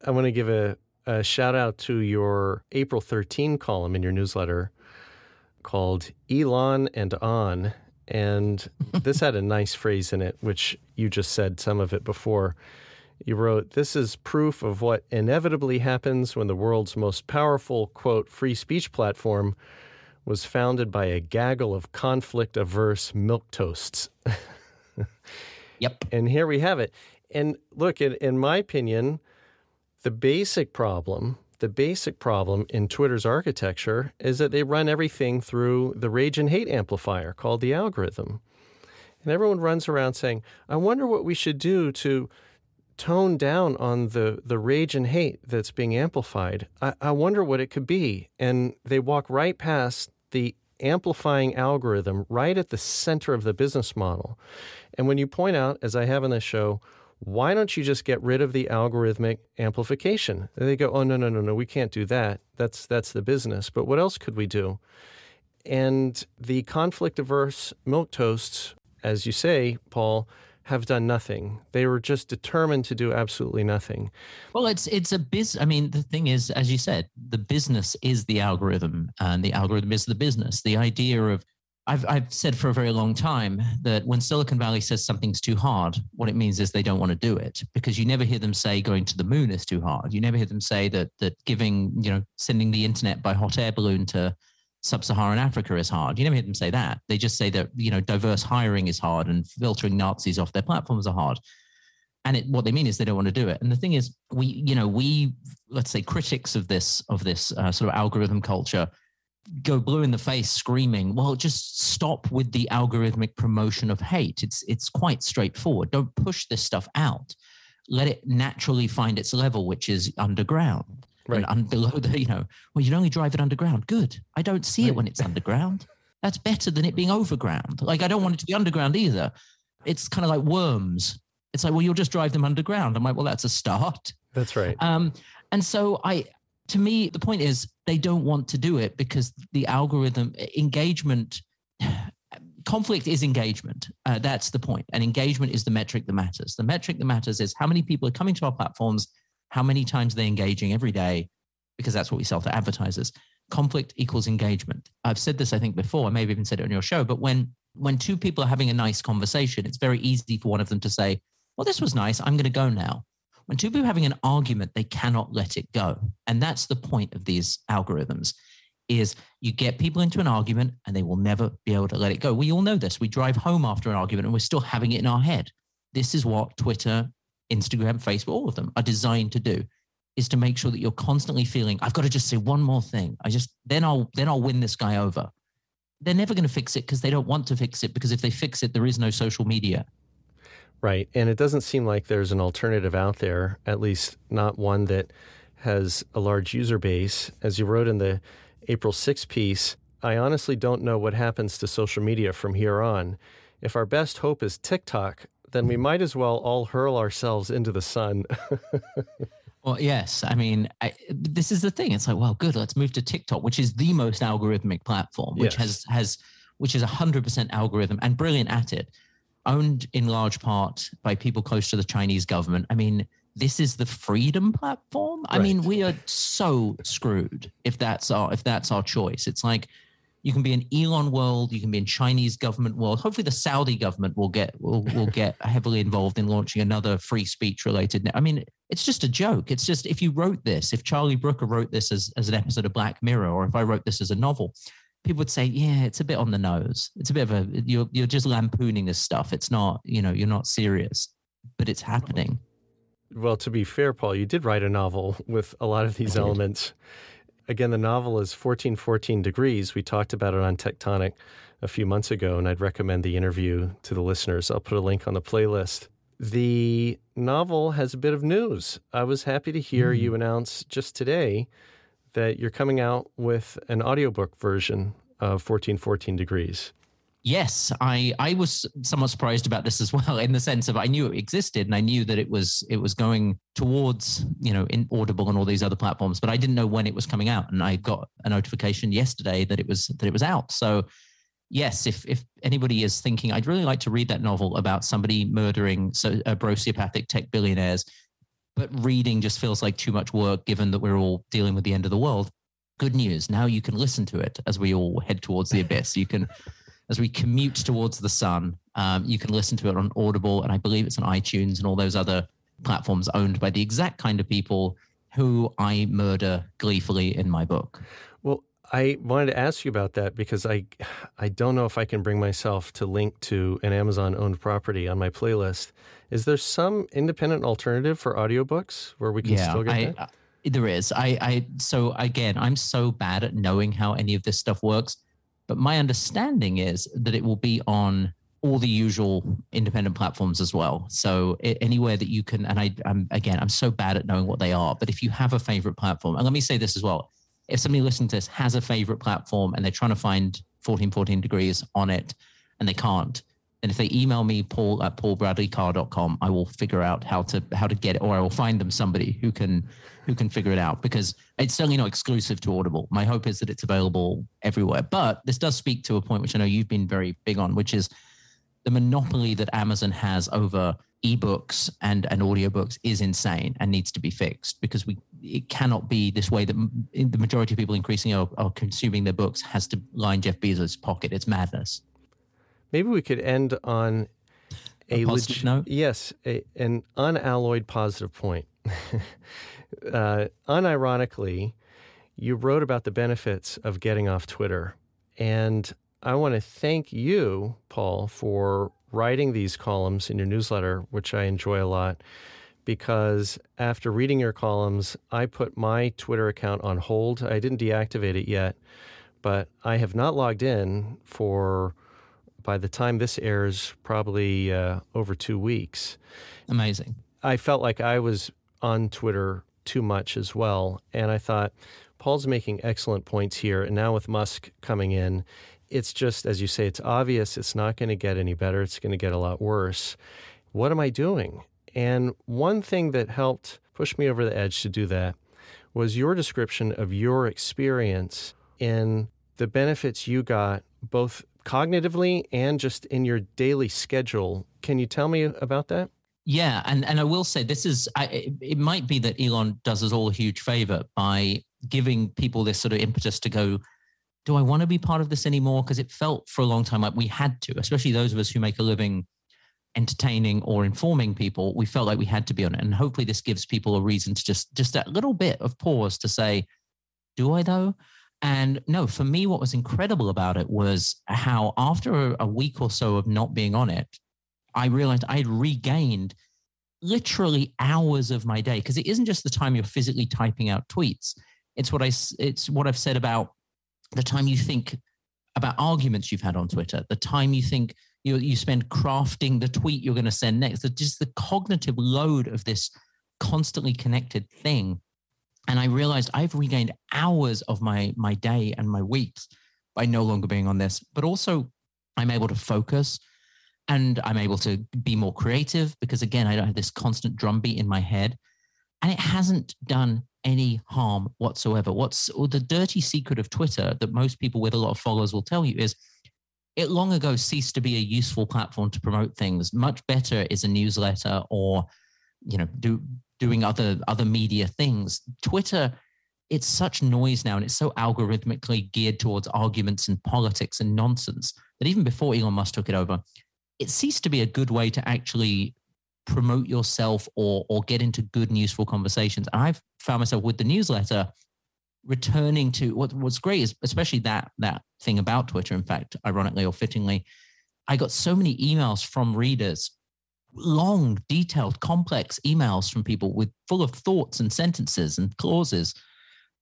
I want to give a, a shout out to your April thirteenth column in your newsletter called Elon and On. And this had a nice phrase in it, which you just said some of it before. You wrote, "This is proof of what inevitably happens when the world's most powerful, quote, free speech platform was founded by a gaggle of conflict-averse milquetoasts." Yep. And here we have it. And look, in, in my opinion... the basic problem The basic problem in Twitter's architecture is that they run everything through the rage and hate amplifier called the algorithm. And everyone runs around saying, I wonder what we should do to tone down on the, the rage and hate that's being amplified. I, I wonder what it could be. And they walk right past the amplifying algorithm right at the center of the business model. And when you point out, as I have on this show, why don't you just get rid of the algorithmic amplification? And they go, oh, no, no, no, no, we can't do that. That's that's the business. But what else could we do? And the conflict-averse milquetoasts, as you say, Paul, have done nothing. They were just determined to do absolutely nothing. Well, it's it's a biz. I mean, the thing is, as you said, the business is the algorithm and the algorithm is the business. The idea of I've I've said for a very long time that when Silicon Valley says something's too hard, what it means is they don't want to do it, because you never hear them say going to the moon is too hard. You never hear them say that that giving, you know, sending the internet by hot air balloon to sub-Saharan Africa is hard. You never hear them say that. They just say that, you know, diverse hiring is hard and filtering Nazis off their platforms are hard. And it, what they mean is they don't want to do it. And the thing is, we, you know, we, let's say critics of this, of this uh, sort of algorithm culture go blue in the face screaming, well, just stop with the algorithmic promotion of hate. It's, it's quite straightforward. Don't push this stuff out. Let it naturally find its level, which is underground. Right. And below the, you know, well, you'd only drive it underground. Good. I don't see right. it when it's underground. That's better than it being overground. Like, I don't want it to be underground either. It's kind of like worms. It's like, well, you'll just drive them underground. I'm like, well, that's a start. That's right. Um, and so I, to me, the point is they don't want to do it because the algorithm engagement, conflict is engagement. Uh, that's the point. And engagement is the metric that matters. The metric that matters is how many people are coming to our platforms, how many times they're engaging every day, because that's what we sell to advertisers. Conflict equals engagement. I've said this, I think, before. I may have even said it on your show. But when when two people are having a nice conversation, it's very easy for one of them to say, well, this was nice. I'm going to go now. When two people are having an argument, they cannot let it go. And that's the point of these algorithms, is you get people into an argument and they will never be able to let it go. We all know this. We drive home after an argument and we're still having it in our head. This is what Twitter, Instagram, Facebook, all of them are designed to do, is to make sure that you're constantly feeling, I've got to just say one more thing. I just, then I'll, then I'll win this guy over. They're never going to fix it because they don't want to fix it, because if they fix it, there is no social media. Right. And it doesn't seem like there's an alternative out there, at least not one that has a large user base. As you wrote in the April sixth piece, I honestly don't know what happens to social media from here on. If our best hope is TikTok, then we might as well all hurl ourselves into the sun. Well, yes. I mean, I, this is the thing. It's like, well, good, let's move to TikTok, which is the most algorithmic platform, which yes. has, has, which is one hundred percent algorithm and brilliant at it, owned in large part by people close to the Chinese government. I mean, this is the freedom platform. I right. mean, we are so screwed if that's our, if that's our choice. It's like, you can be in Elon world, you can be in Chinese government world. Hopefully the Saudi government will get will, will get heavily involved in launching another free speech related. I mean, it's just a joke. It's just, if you wrote this, if Charlie Brooker wrote this as, as an episode of Black Mirror, or if I wrote this as a novel, people would say, yeah, it's a bit on the nose. It's a bit of a, you're, you're just lampooning this stuff. It's not, you know, you're not serious, but it's happening. Well, to be fair, Paul, you did write a novel with a lot of these elements. Again, the novel is fourteen fourteen Degrees. We talked about it on Tectonic a few months ago, and I'd recommend the interview to the listeners. I'll put a link on the playlist. The novel has a bit of news. I was happy to hear mm. you announce just today that you're coming out with an audiobook version of fourteen fourteen Degrees. Yes, I, I was somewhat surprised about this as well, in the sense of I knew it existed and I knew that it was it was going towards, you know, in Audible and all these other platforms, but I didn't know when it was coming out. And I got a notification yesterday that it was that it was out. So yes, if if anybody is thinking, I'd really like to read that novel about somebody murdering so uh, brociopathic tech billionaires, but reading just feels like too much work given that we're all dealing with the end of the world. Good news. Now you can listen to it as we all head towards the abyss. You can... As we commute towards the sun, um, you can listen to it on Audible, and I believe it's on iTunes and all those other platforms owned by the exact kind of people who I murder gleefully in my book. Well, I wanted to ask you about that because I, I don't know if I can bring myself to link to an Amazon-owned property on my playlist. Is there some independent alternative for audiobooks where we can yeah, still get I, that? There is. I, I so again, I'm so bad at knowing how any of this stuff works, but my understanding is that it will be on all the usual independent platforms as well. So it, anywhere that you can, and I, I'm again, I'm so bad at knowing what they are, but if you have a favorite platform, and let me say this as well, if somebody listening to this has a favorite platform and they're trying to find fourteen fourteen degrees on it and they can't, and if they email me, Paul at paul bradley carr dot com, I will figure out how to how to get it, or I will find them somebody who can who can figure it out, because it's certainly not exclusive to Audible. My hope is that it's available everywhere. But this does speak to a point which I know you've been very big on, which is the monopoly that Amazon has over ebooks and, and audiobooks is insane and needs to be fixed, because we it cannot be this way that m- the majority of people increasingly are, are consuming their books has to line Jeff Bezos' pocket. It's madness. Maybe we could end on a, a positive leg- note. Yes, a, an unalloyed positive point. uh, unironically, you wrote about the benefits of getting off Twitter. And I want to thank you, Paul, for writing these columns in your newsletter, which I enjoy a lot, because after reading your columns, I put my Twitter account on hold. I didn't deactivate it yet, but I have not logged in for... by the time this airs, probably uh, over two weeks. Amazing. I felt like I was on Twitter too much as well. And I thought, Paul's making excellent points here. And now with Musk coming in, it's just, as you say, it's obvious it's not going to get any better. It's going to get a lot worse. What am I doing? And one thing that helped push me over the edge to do that was your description of your experience in the benefits you got, both cognitively and just in your daily schedule. Can you tell me about that? Yeah. And, and I will say this is, I, it, it might be that Elon does us all a huge favor by giving people this sort of impetus to go, do I want to be part of this anymore? Because it felt for a long time like we had to, especially those of us who make a living entertaining or informing people, we felt like we had to be on it. And hopefully this gives people a reason to just, just that little bit of pause to say, do I though? And no, for me, what was incredible about it was how after a, a week or so of not being on it, I realized I had regained literally hours of my day, because it isn't just the time you're physically typing out tweets. It's what I, it's what I've said about the time you think about arguments you've had on Twitter, the time you think you, you spend crafting the tweet you're going to send next, the, just the cognitive load of this constantly connected thing. And I realized I've regained hours of my my day and my weeks by no longer being on this, but also I'm able to focus and I'm able to be more creative because, again, I don't have this constant drumbeat in my head, and it hasn't done any harm whatsoever. What's or the dirty secret of Twitter that most people with a lot of followers will tell you is it long ago ceased to be a useful platform to promote things. Much better is a newsletter or, you know, do... doing other other media things. Twitter, it's such noise now, and it's so algorithmically geared towards arguments and politics and nonsense that even before Elon Musk took it over, it ceased to be a good way to actually promote yourself or or get into good and useful conversations. And I've found myself with the newsletter returning to what what's great is especially that that thing about Twitter. In fact, ironically or fittingly, I got so many emails from readers, long, detailed, complex emails from people with full of thoughts and sentences and clauses,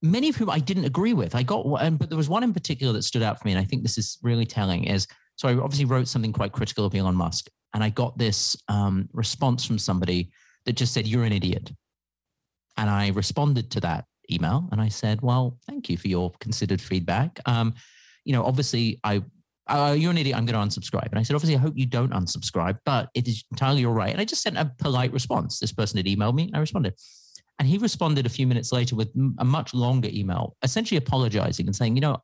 many of whom I didn't agree with. I got one, but there was one in particular that stood out for me, and I think this is really telling. Is so I obviously wrote something quite critical of Elon Musk, and I got this um, response from somebody that just said, "You're an idiot." And I responded to that email, and I said, "Well, thank you for your considered feedback. Um, you know, obviously, I." Uh, you're an idiot, I'm going to unsubscribe. And I said, obviously, I hope you don't unsubscribe, but it is entirely all right. And I just sent a polite response. This person had emailed me. I responded. And he responded a few minutes later with a much longer email, essentially apologizing and saying, you know,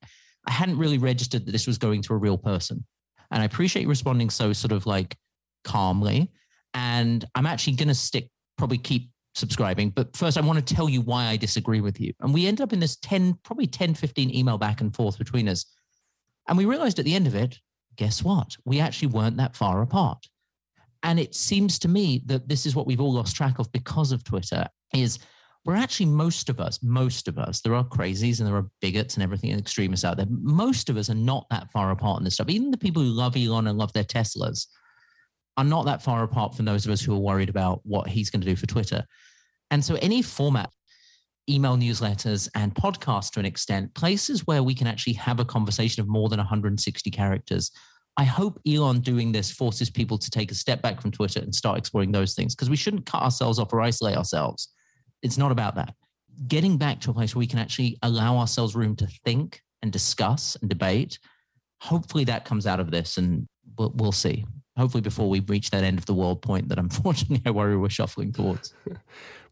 I hadn't really registered that this was going to a real person. And I appreciate you responding so sort of like calmly. And I'm actually going to stick, probably keep subscribing. But first, I want to tell you why I disagree with you. And we ended up in this ten, probably ten, fifteen email back and forth between us. And we realized at the end of it, guess what? We actually weren't that far apart. And it seems to me that this is what we've all lost track of because of Twitter, is we're actually most of us, most of us, there are crazies and there are bigots and everything and extremists out there. Most of us are not that far apart in this stuff. Even the people who love Elon and love their Teslas are not that far apart from those of us who are worried about what he's going to do for Twitter. And so any format email newsletters and podcasts to an extent, places where we can actually have a conversation of more than one hundred sixty characters. I hope Elon doing this forces people to take a step back from Twitter and start exploring those things, because we shouldn't cut ourselves off or isolate ourselves. It's not about that. Getting back to a place where we can actually allow ourselves room to think and discuss and debate. Hopefully that comes out of this, and we'll, we'll see. Hopefully before we reach that end of the world point that unfortunately I worry we're shuffling towards.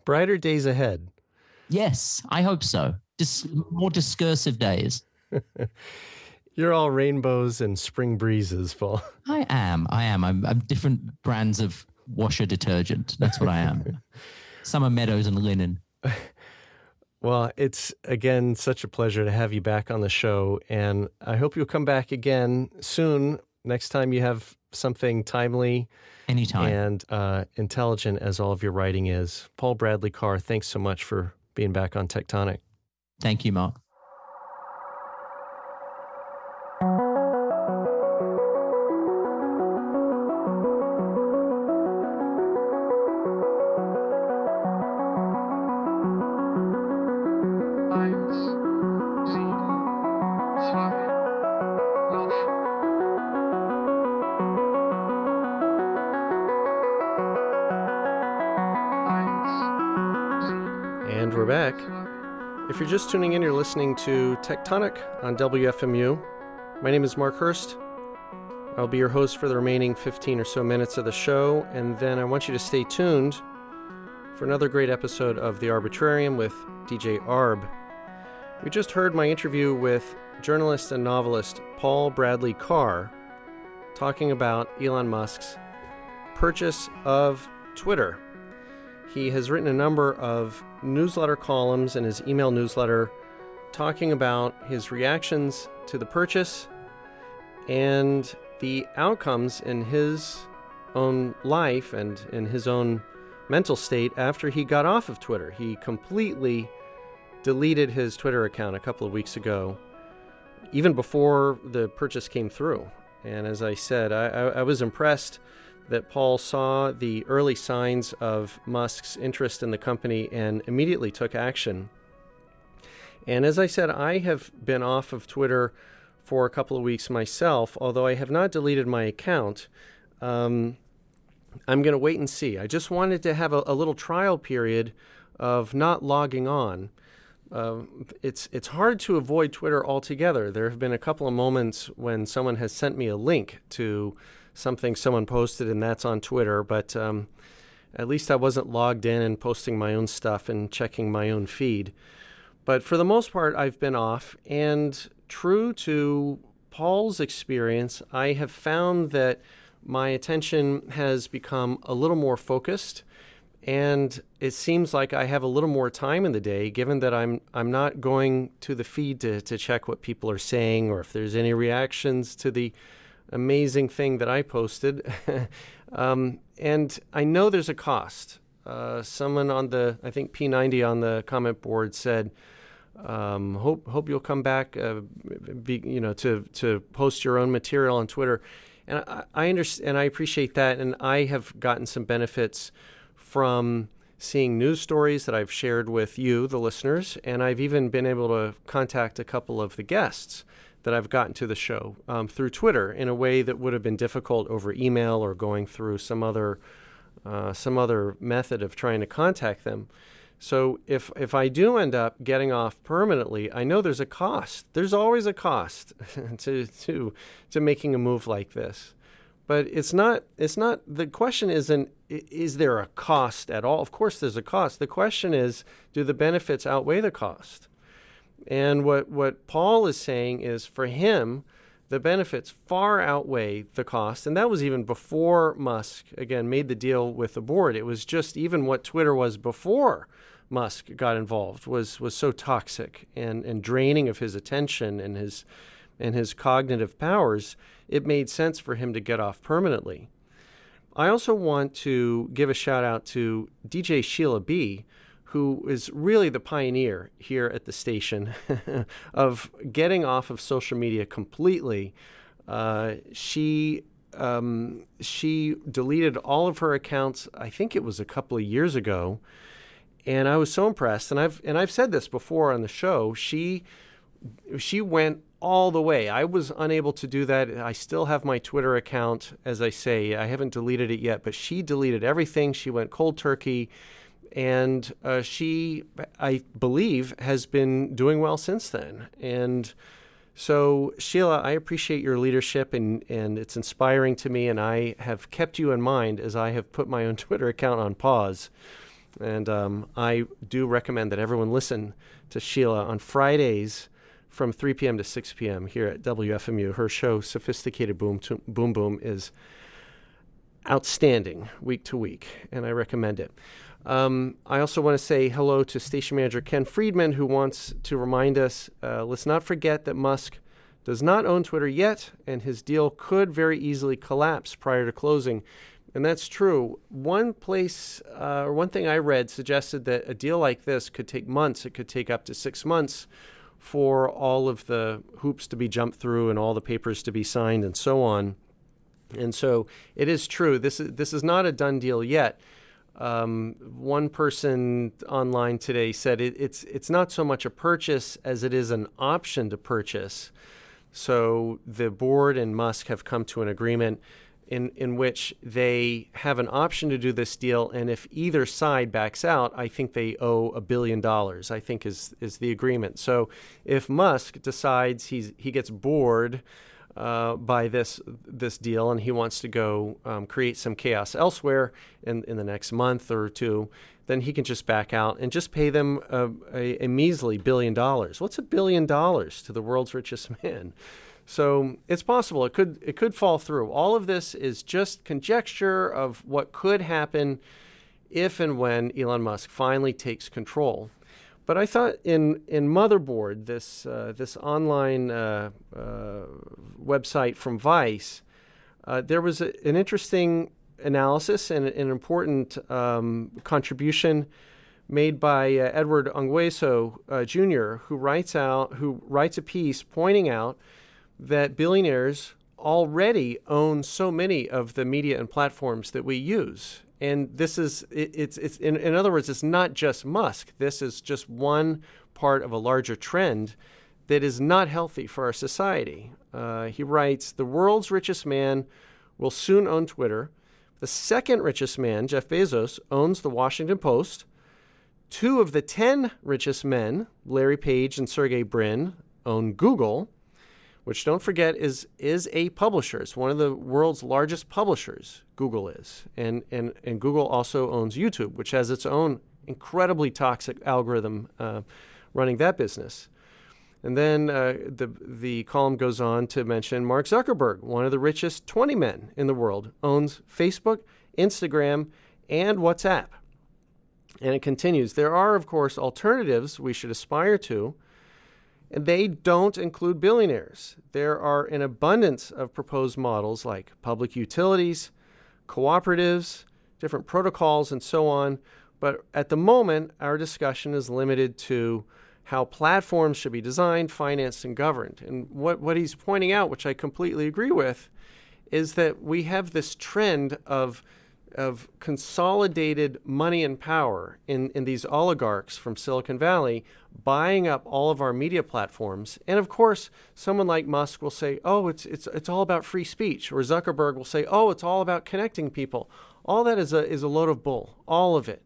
Brighter days ahead. Yes, I hope so. Dis- more discursive days. You're all rainbows and spring breezes, Paul. I am. I am. I'm, I'm different brands of washer detergent. That's what I am. Summer meadows and linen. Well, it's, again, such a pleasure to have you back on the show, and I hope you'll come back again soon, next time you have something timely anytime and uh, intelligent, as all of your writing is. Paul Bradley Carr, thanks so much for being back on Tectonic. Thank you, Mark. If you're just tuning in, you're listening to Tectonic on W F M U. My name is Mark Hurst. I'll be your host for the remaining fifteen or so minutes of the show, and then I want you to stay tuned for another great episode of The Arbitrarium with D J Arb. We just heard my interview with journalist and novelist Paul Bradley Carr talking about Elon Musk's purchase of Twitter. He has written a number of newsletter columns in his email newsletter talking about his reactions to the purchase and the outcomes in his own life and in his own mental state after he got off of Twitter. He completely deleted his Twitter account a couple of weeks ago, even before the purchase came through. And as I said, I, I, I was impressed that Paul saw the early signs of Musk's interest in the company and immediately took action. And as I said, I have been off of Twitter for a couple of weeks myself, although I have not deleted my account. Um, I'm going to wait and see. I just wanted to have a, a little trial period of not logging on. Uh, it's, it's hard to avoid Twitter altogether. There have been a couple of moments when someone has sent me a link to something someone posted, and that's on Twitter, but um, at least I wasn't logged in and posting my own stuff and checking my own feed. But for the most part, I've been off, and true to Paul's experience, I have found that my attention has become a little more focused, and it seems like I have a little more time in the day, given that I'm I'm not going to the feed to, to check what people are saying or if there's any reactions to the amazing thing that I posted. um, and I know there's a cost. Uh, someone on the, I think P ninety on the comment board said, um, hope hope you'll come back, uh, be, you know, to, to post your own material on Twitter. And I, I understand, and I appreciate that. And I have gotten some benefits from seeing news stories that I've shared with you, the listeners, and I've even been able to contact a couple of the guests that I've gotten to the show um, through Twitter in a way that would have been difficult over email or going through some other uh, some other method of trying to contact them. So if if I do end up getting off permanently, I know there's a cost. There's always a cost to to to making a move like this. But it's not it's not the question isn't is there a cost at all? Of course there's a cost. The question is, do the benefits outweigh the cost? And what, what Paul is saying is, for him, the benefits far outweigh the cost. And that was even before Musk, again, made the deal with the board. It was just even what Twitter was before Musk got involved was was so toxic and, and draining of his attention and his, and his cognitive powers, it made sense for him to get off permanently. I also want to give a shout out to D J Sheila B, who is really the pioneer here at the station of getting off of social media completely. Uh, she um, she deleted all of her accounts, I think it was a couple of years ago, And I was so impressed. And I've and I've said this before on the show. She she went all the way. I was unable to do that. I still have my Twitter account, as I say. I haven't deleted it yet, but she deleted everything. She went cold turkey. And uh, she, I believe, has been doing well since then. And so, Sheila, I appreciate your leadership, and, and it's inspiring to me. And I have kept you in mind as I have put my own Twitter account on pause. And um, I do recommend that everyone listen to Sheila on Fridays from three p.m. to six p.m. here at W F M U. Her show, Sophisticated Boom Boom Boom, is outstanding week to week, and I recommend it. Um, I also want to say hello to station manager Ken Friedman, who wants to remind us, uh, let's not forget that Musk does not own Twitter yet, and his deal could very easily collapse prior to closing. And that's true. One place, uh, or one thing I read suggested that a deal like this could take months. It could take up to six months for all of the hoops to be jumped through and all the papers to be signed and so on. And so it is true. This is, this is not a done deal yet. Um, one person online today said it, it's it's not so much a purchase as it is an option to purchase. So the board and Musk have come to an agreement in, in which they have an option to do this deal. And if either side backs out, I think they owe a billion dollars, I think is is the agreement. So if Musk decides he's he gets bored Uh, by this this deal and he wants to go um, create some chaos elsewhere in, in the next month or two, then he can just back out and just pay them a, a, a measly billion dollars. What's a billion dollars to the world's richest man? So it's possible. It could it could fall through. All of this is just conjecture of what could happen if and when Elon Musk finally takes control. But I thought in, in Motherboard, this uh, this online uh, uh, website from Vice, uh, there was a, an interesting analysis and an important um, contribution made by uh, Edward Ongueso uh, Junior, who writes out who writes a piece pointing out that billionaires already own so many of the media and platforms that we use. And this is, it, it's, it's in, in other words, it's not just Musk. This is just one part of a larger trend that is not healthy for our society. Uh, he writes, the world's richest man will soon own Twitter. The second richest man, Jeff Bezos, owns the Washington Post. Two of the ten richest men, Larry Page and Sergey Brin, own Google, which don't forget is is a publisher. It's one of the world's largest publishers, Google is. And and, and Google also owns YouTube, which has its own incredibly toxic algorithm uh, running that business. And then uh, the the column goes on to mention Mark Zuckerberg, one of the richest twenty men in the world, owns Facebook, Instagram, and WhatsApp. And it continues. There are, of course, alternatives we should aspire to, and they don't include billionaires. There are an abundance of proposed models like public utilities, cooperatives, different protocols, and so on. But at the moment, our discussion is limited to how platforms should be designed, financed, and governed. And what, what he's pointing out, which I completely agree with, is that we have this trend of of consolidated money and power in, in these oligarchs from Silicon Valley buying up all of our media platforms. And of course, someone like Musk will say, oh, it's it's it's all about free speech. Or Zuckerberg will say, oh, it's all about connecting people. All that is a is a load of bull, all of it.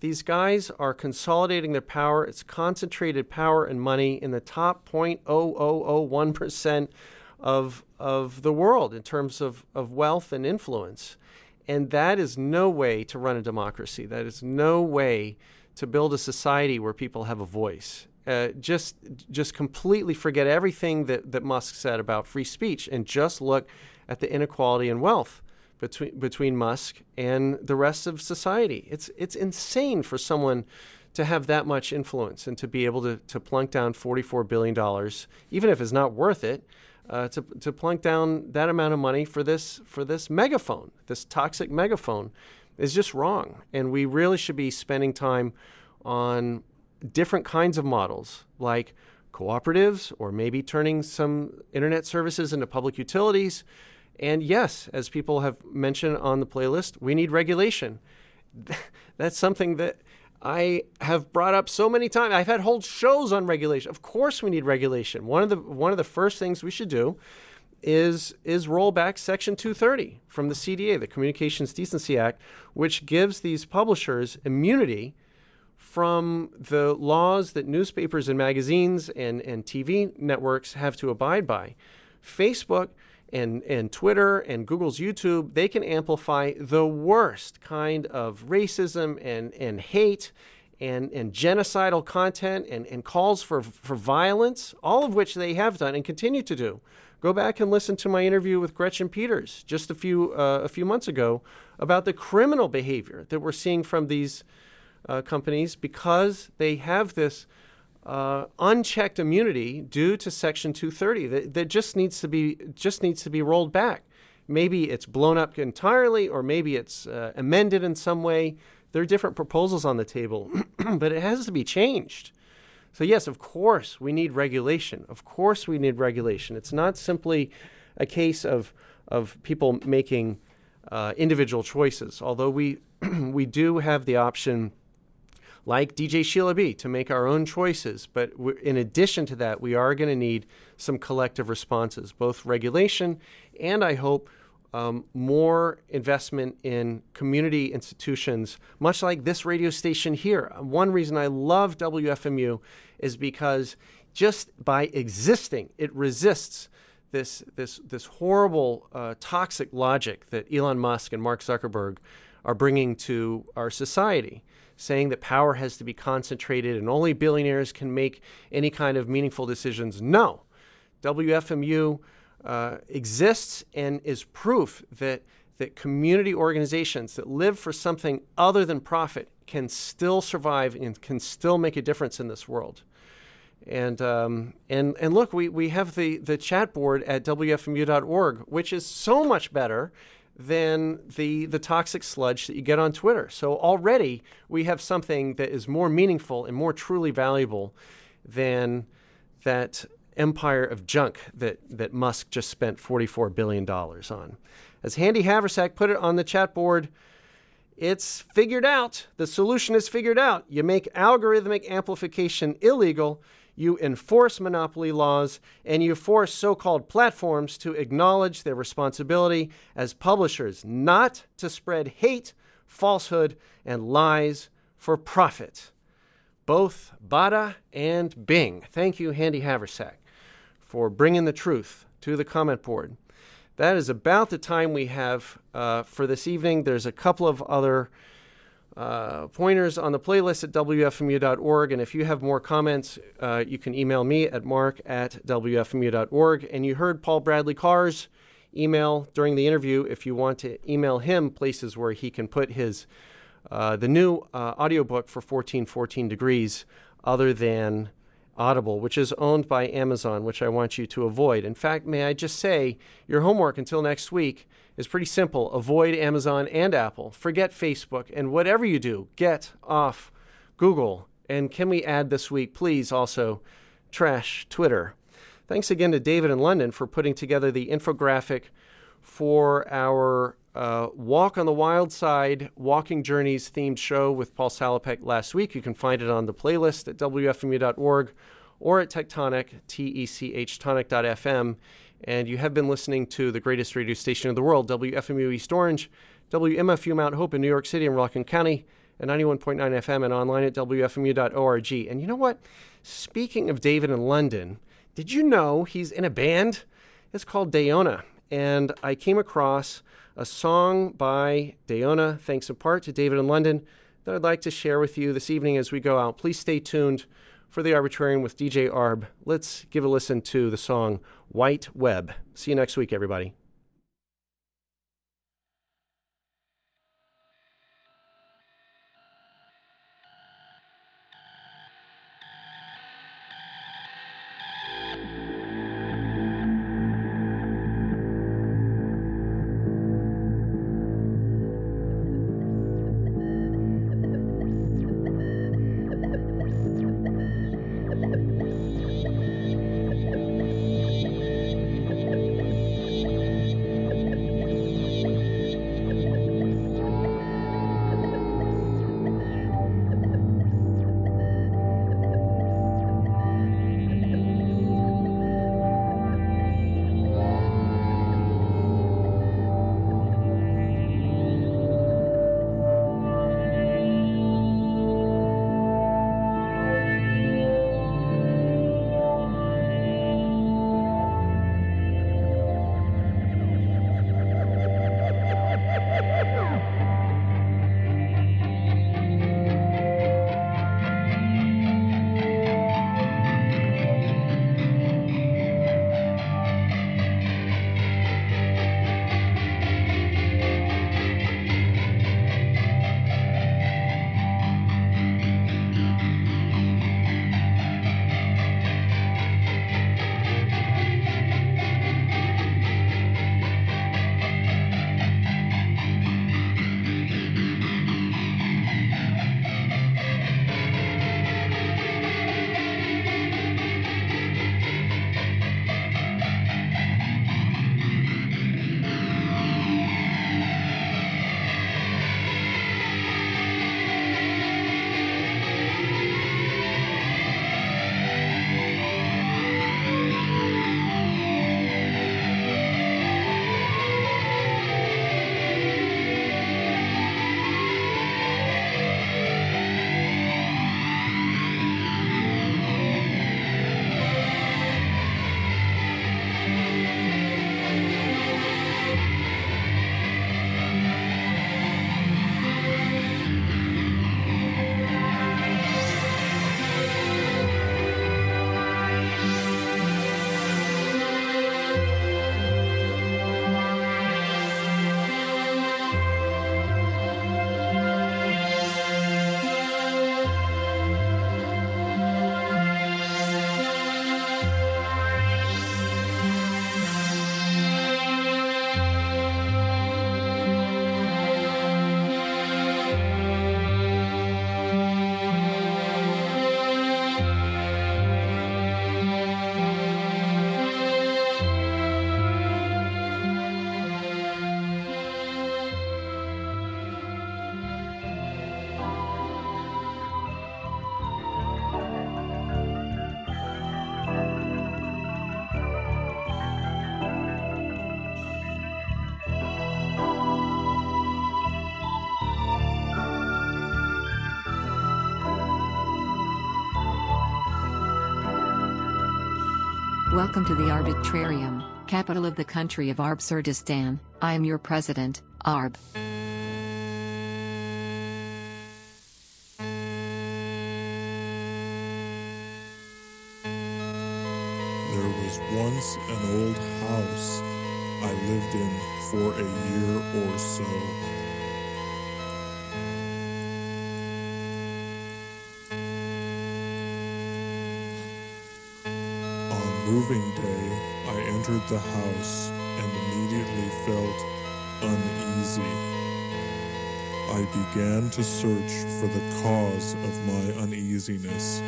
These guys are consolidating their power. It's concentrated power and money in the top zero point zero zero zero one percent of, of the world in terms of, of wealth and influence. And that is no way to run a democracy. That is no way to build a society where people have a voice. Uh, just just completely forget everything that, that Musk said about free speech and just look at the inequality and wealth between between Musk and the rest of society. It's it's insane for someone to have that much influence and to be able to, to plunk down forty-four billion dollars, even if it's not worth it, Uh, to to plunk down that amount of money for this for this megaphone, this toxic megaphone, is just wrong. And we really should be spending time on different kinds of models, like cooperatives, or maybe turning some internet services into public utilities. And yes, as people have mentioned on the playlist, we need regulation. That's something that I have brought up so many times. I've had whole shows on regulation. Of course we need regulation. One of the one of the first things we should do is is roll back Section two thirty from the C D A, the Communications Decency Act, which gives these publishers immunity from the laws that newspapers and magazines and, and T V networks have to abide by. Facebook and, and Twitter and Google's YouTube, they can amplify the worst kind of racism and, and hate and, and genocidal content and, and calls for, for violence, all of which they have done and continue to do. Go back and listen to my interview with Gretchen Peters just a few uh, a few months ago about the criminal behavior that we're seeing from these uh, companies because they have this Uh, unchecked immunity due to Section two thirty that, that just needs to be just needs to be rolled back. Maybe it's blown up entirely, or maybe it's uh, amended in some way. There are different proposals on the table, but it has to be changed. So yes, of course we need regulation. Of course we need regulation. It's not simply a case of of people making uh, individual choices. Although we we do have the option, like D J Sheila B, to make our own choices. But in addition to that, we are going to need some collective responses, both regulation and, I hope, um, more investment in community institutions, much like this radio station here. One reason I love W F M U is because just by existing, it resists this, this, this horrible uh, toxic logic that Elon Musk and Mark Zuckerberg are bringing to our society, saying that power has to be concentrated and only billionaires can make any kind of meaningful decisions. No, W F M U uh, exists and is proof that that community organizations that live for something other than profit can still survive and can still make a difference in this world. And um, and and look, we we have the the chat board at W F M U dot org, which is so much better than the the toxic sludge that you get on Twitter. So already we have something that is more meaningful and more truly valuable than that empire of junk that, that Musk just spent forty-four billion dollars on. As Handy Haversack put it on the chat board, it's figured out. The solution is figured out. You make algorithmic amplification illegal, you enforce monopoly laws, and you force so-called platforms to acknowledge their responsibility as publishers not to spread hate, falsehood, and lies for profit. Both Bada and Bing. Thank you, Handy Haversack, for bringing the truth to the comment board. That is about the time we have uh, for this evening. There's a couple of other Uh, pointers on the playlist at W F M U dot org. And if you have more comments, uh, you can email me at mark at W F M U dot org. And you heard Paul Bradley Carr's email during the interview. If you want to email him places where he can put his uh, the new uh, audiobook for fourteen fourteen Degrees other than Audible, which is owned by Amazon, which I want you to avoid. In fact, may I just say your homework until next week is pretty simple. Avoid Amazon and Apple. Forget Facebook. And whatever you do, get off Google. And can we add this week, please, also trash Twitter. Thanks again to David in London for putting together the infographic for our uh, Walk on the Wild Side, Walking Journeys themed show with Paul Salopek last week. You can find it on the playlist at W F M U dot org or at Tectonic, T E C H, tonic dot F M. And you have been listening to the greatest radio station in the world, W F M U East Orange, W M F U Mount Hope in New York City and Rockland County, and ninety-one point nine F M and online at W F M U dot org. And you know what? Speaking of David in London, did you know he's in a band? It's called Daona. And I came across a song by Daona, thanks in part to David in London, that I'd like to share with you this evening as we go out. Please stay tuned for the Arbitrarium with D J Arb. Let's give a listen to the song White Web. See you next week, everybody. Welcome to the Arbitrarium, capital of the country of Arbsurdistan. I am your president, Arb. There was once an old house I lived in for a year or so. On moving day, I entered the house and immediately felt uneasy. I began to search for the cause of my uneasiness.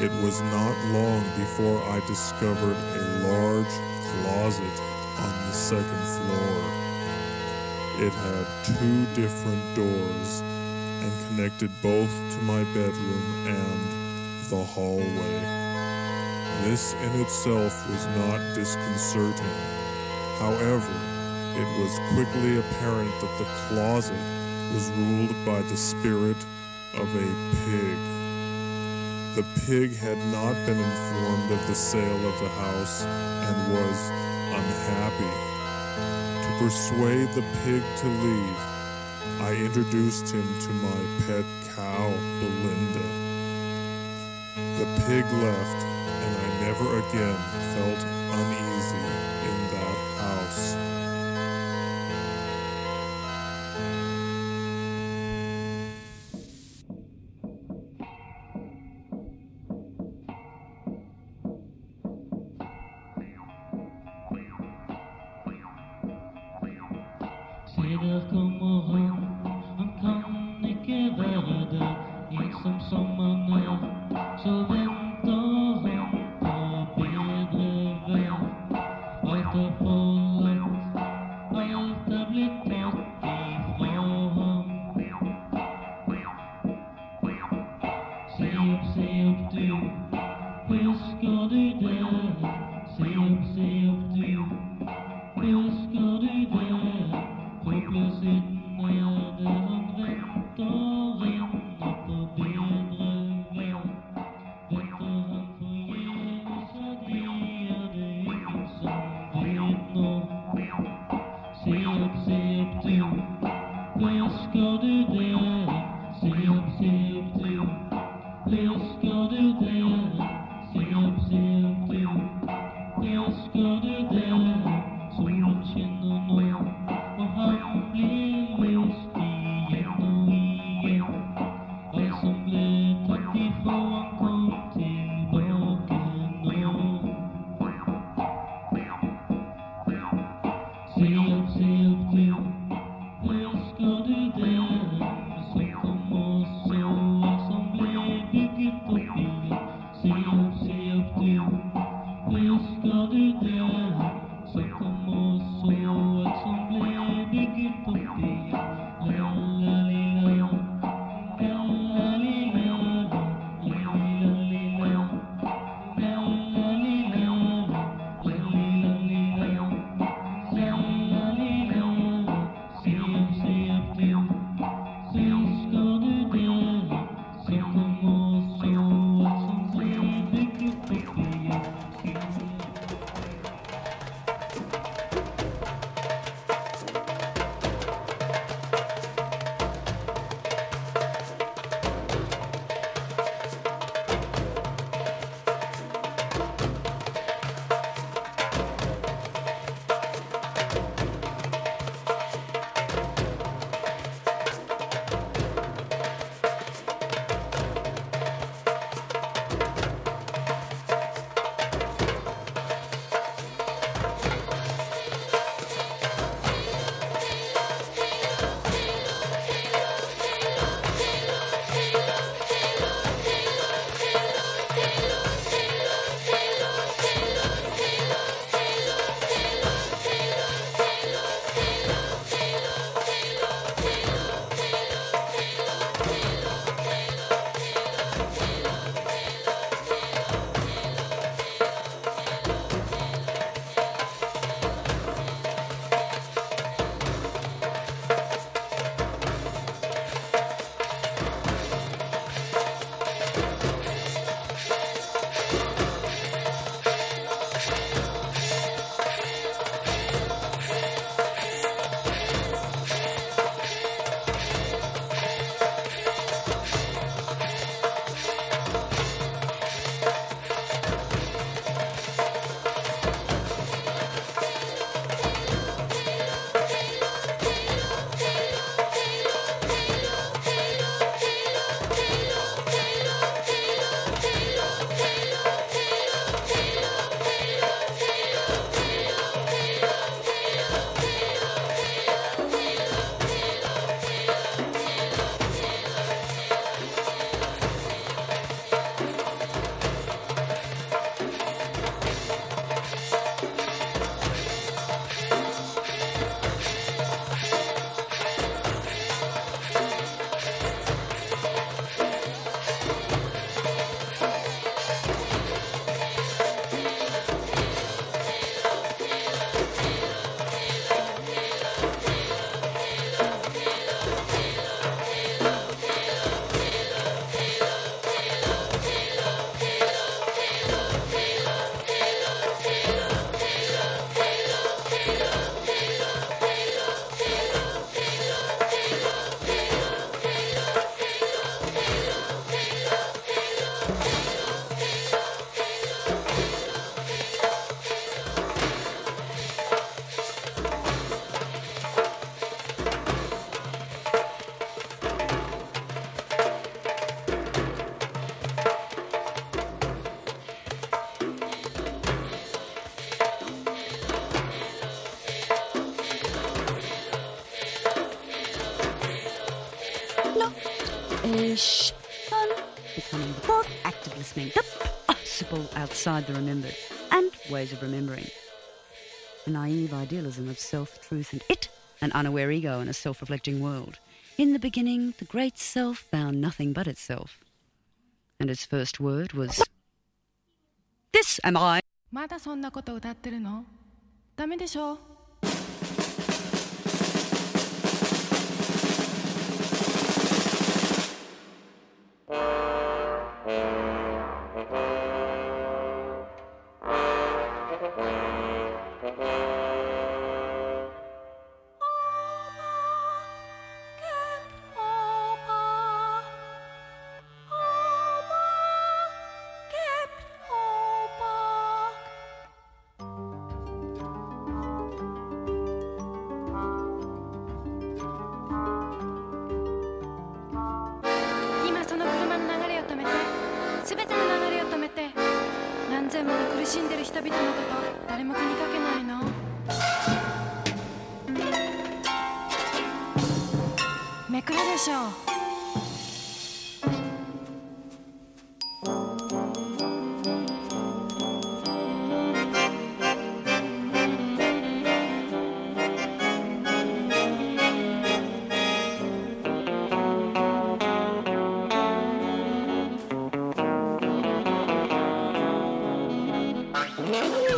It was not long before I discovered a large closet on the second floor. It had two different doors and connected both to my bedroom and the hallway. This in itself was not disconcerting. However, it was quickly apparent that the closet was ruled by the spirit of a pig. The pig had not been informed of the sale of the house and was unhappy. To persuade the pig to leave, I introduced him to my pet cow, Belinda. The pig left, and I never again felt uneasy in that house. Let's go to them, sing up, sing up. look-ish fun, becoming the book, active listening, the possible outside the remembered, and ways of remembering. A naive idealism of self-truth and it, an unaware ego in a self-reflecting world. In the beginning, the great self found nothing but itself. And its first word was, this am I. No.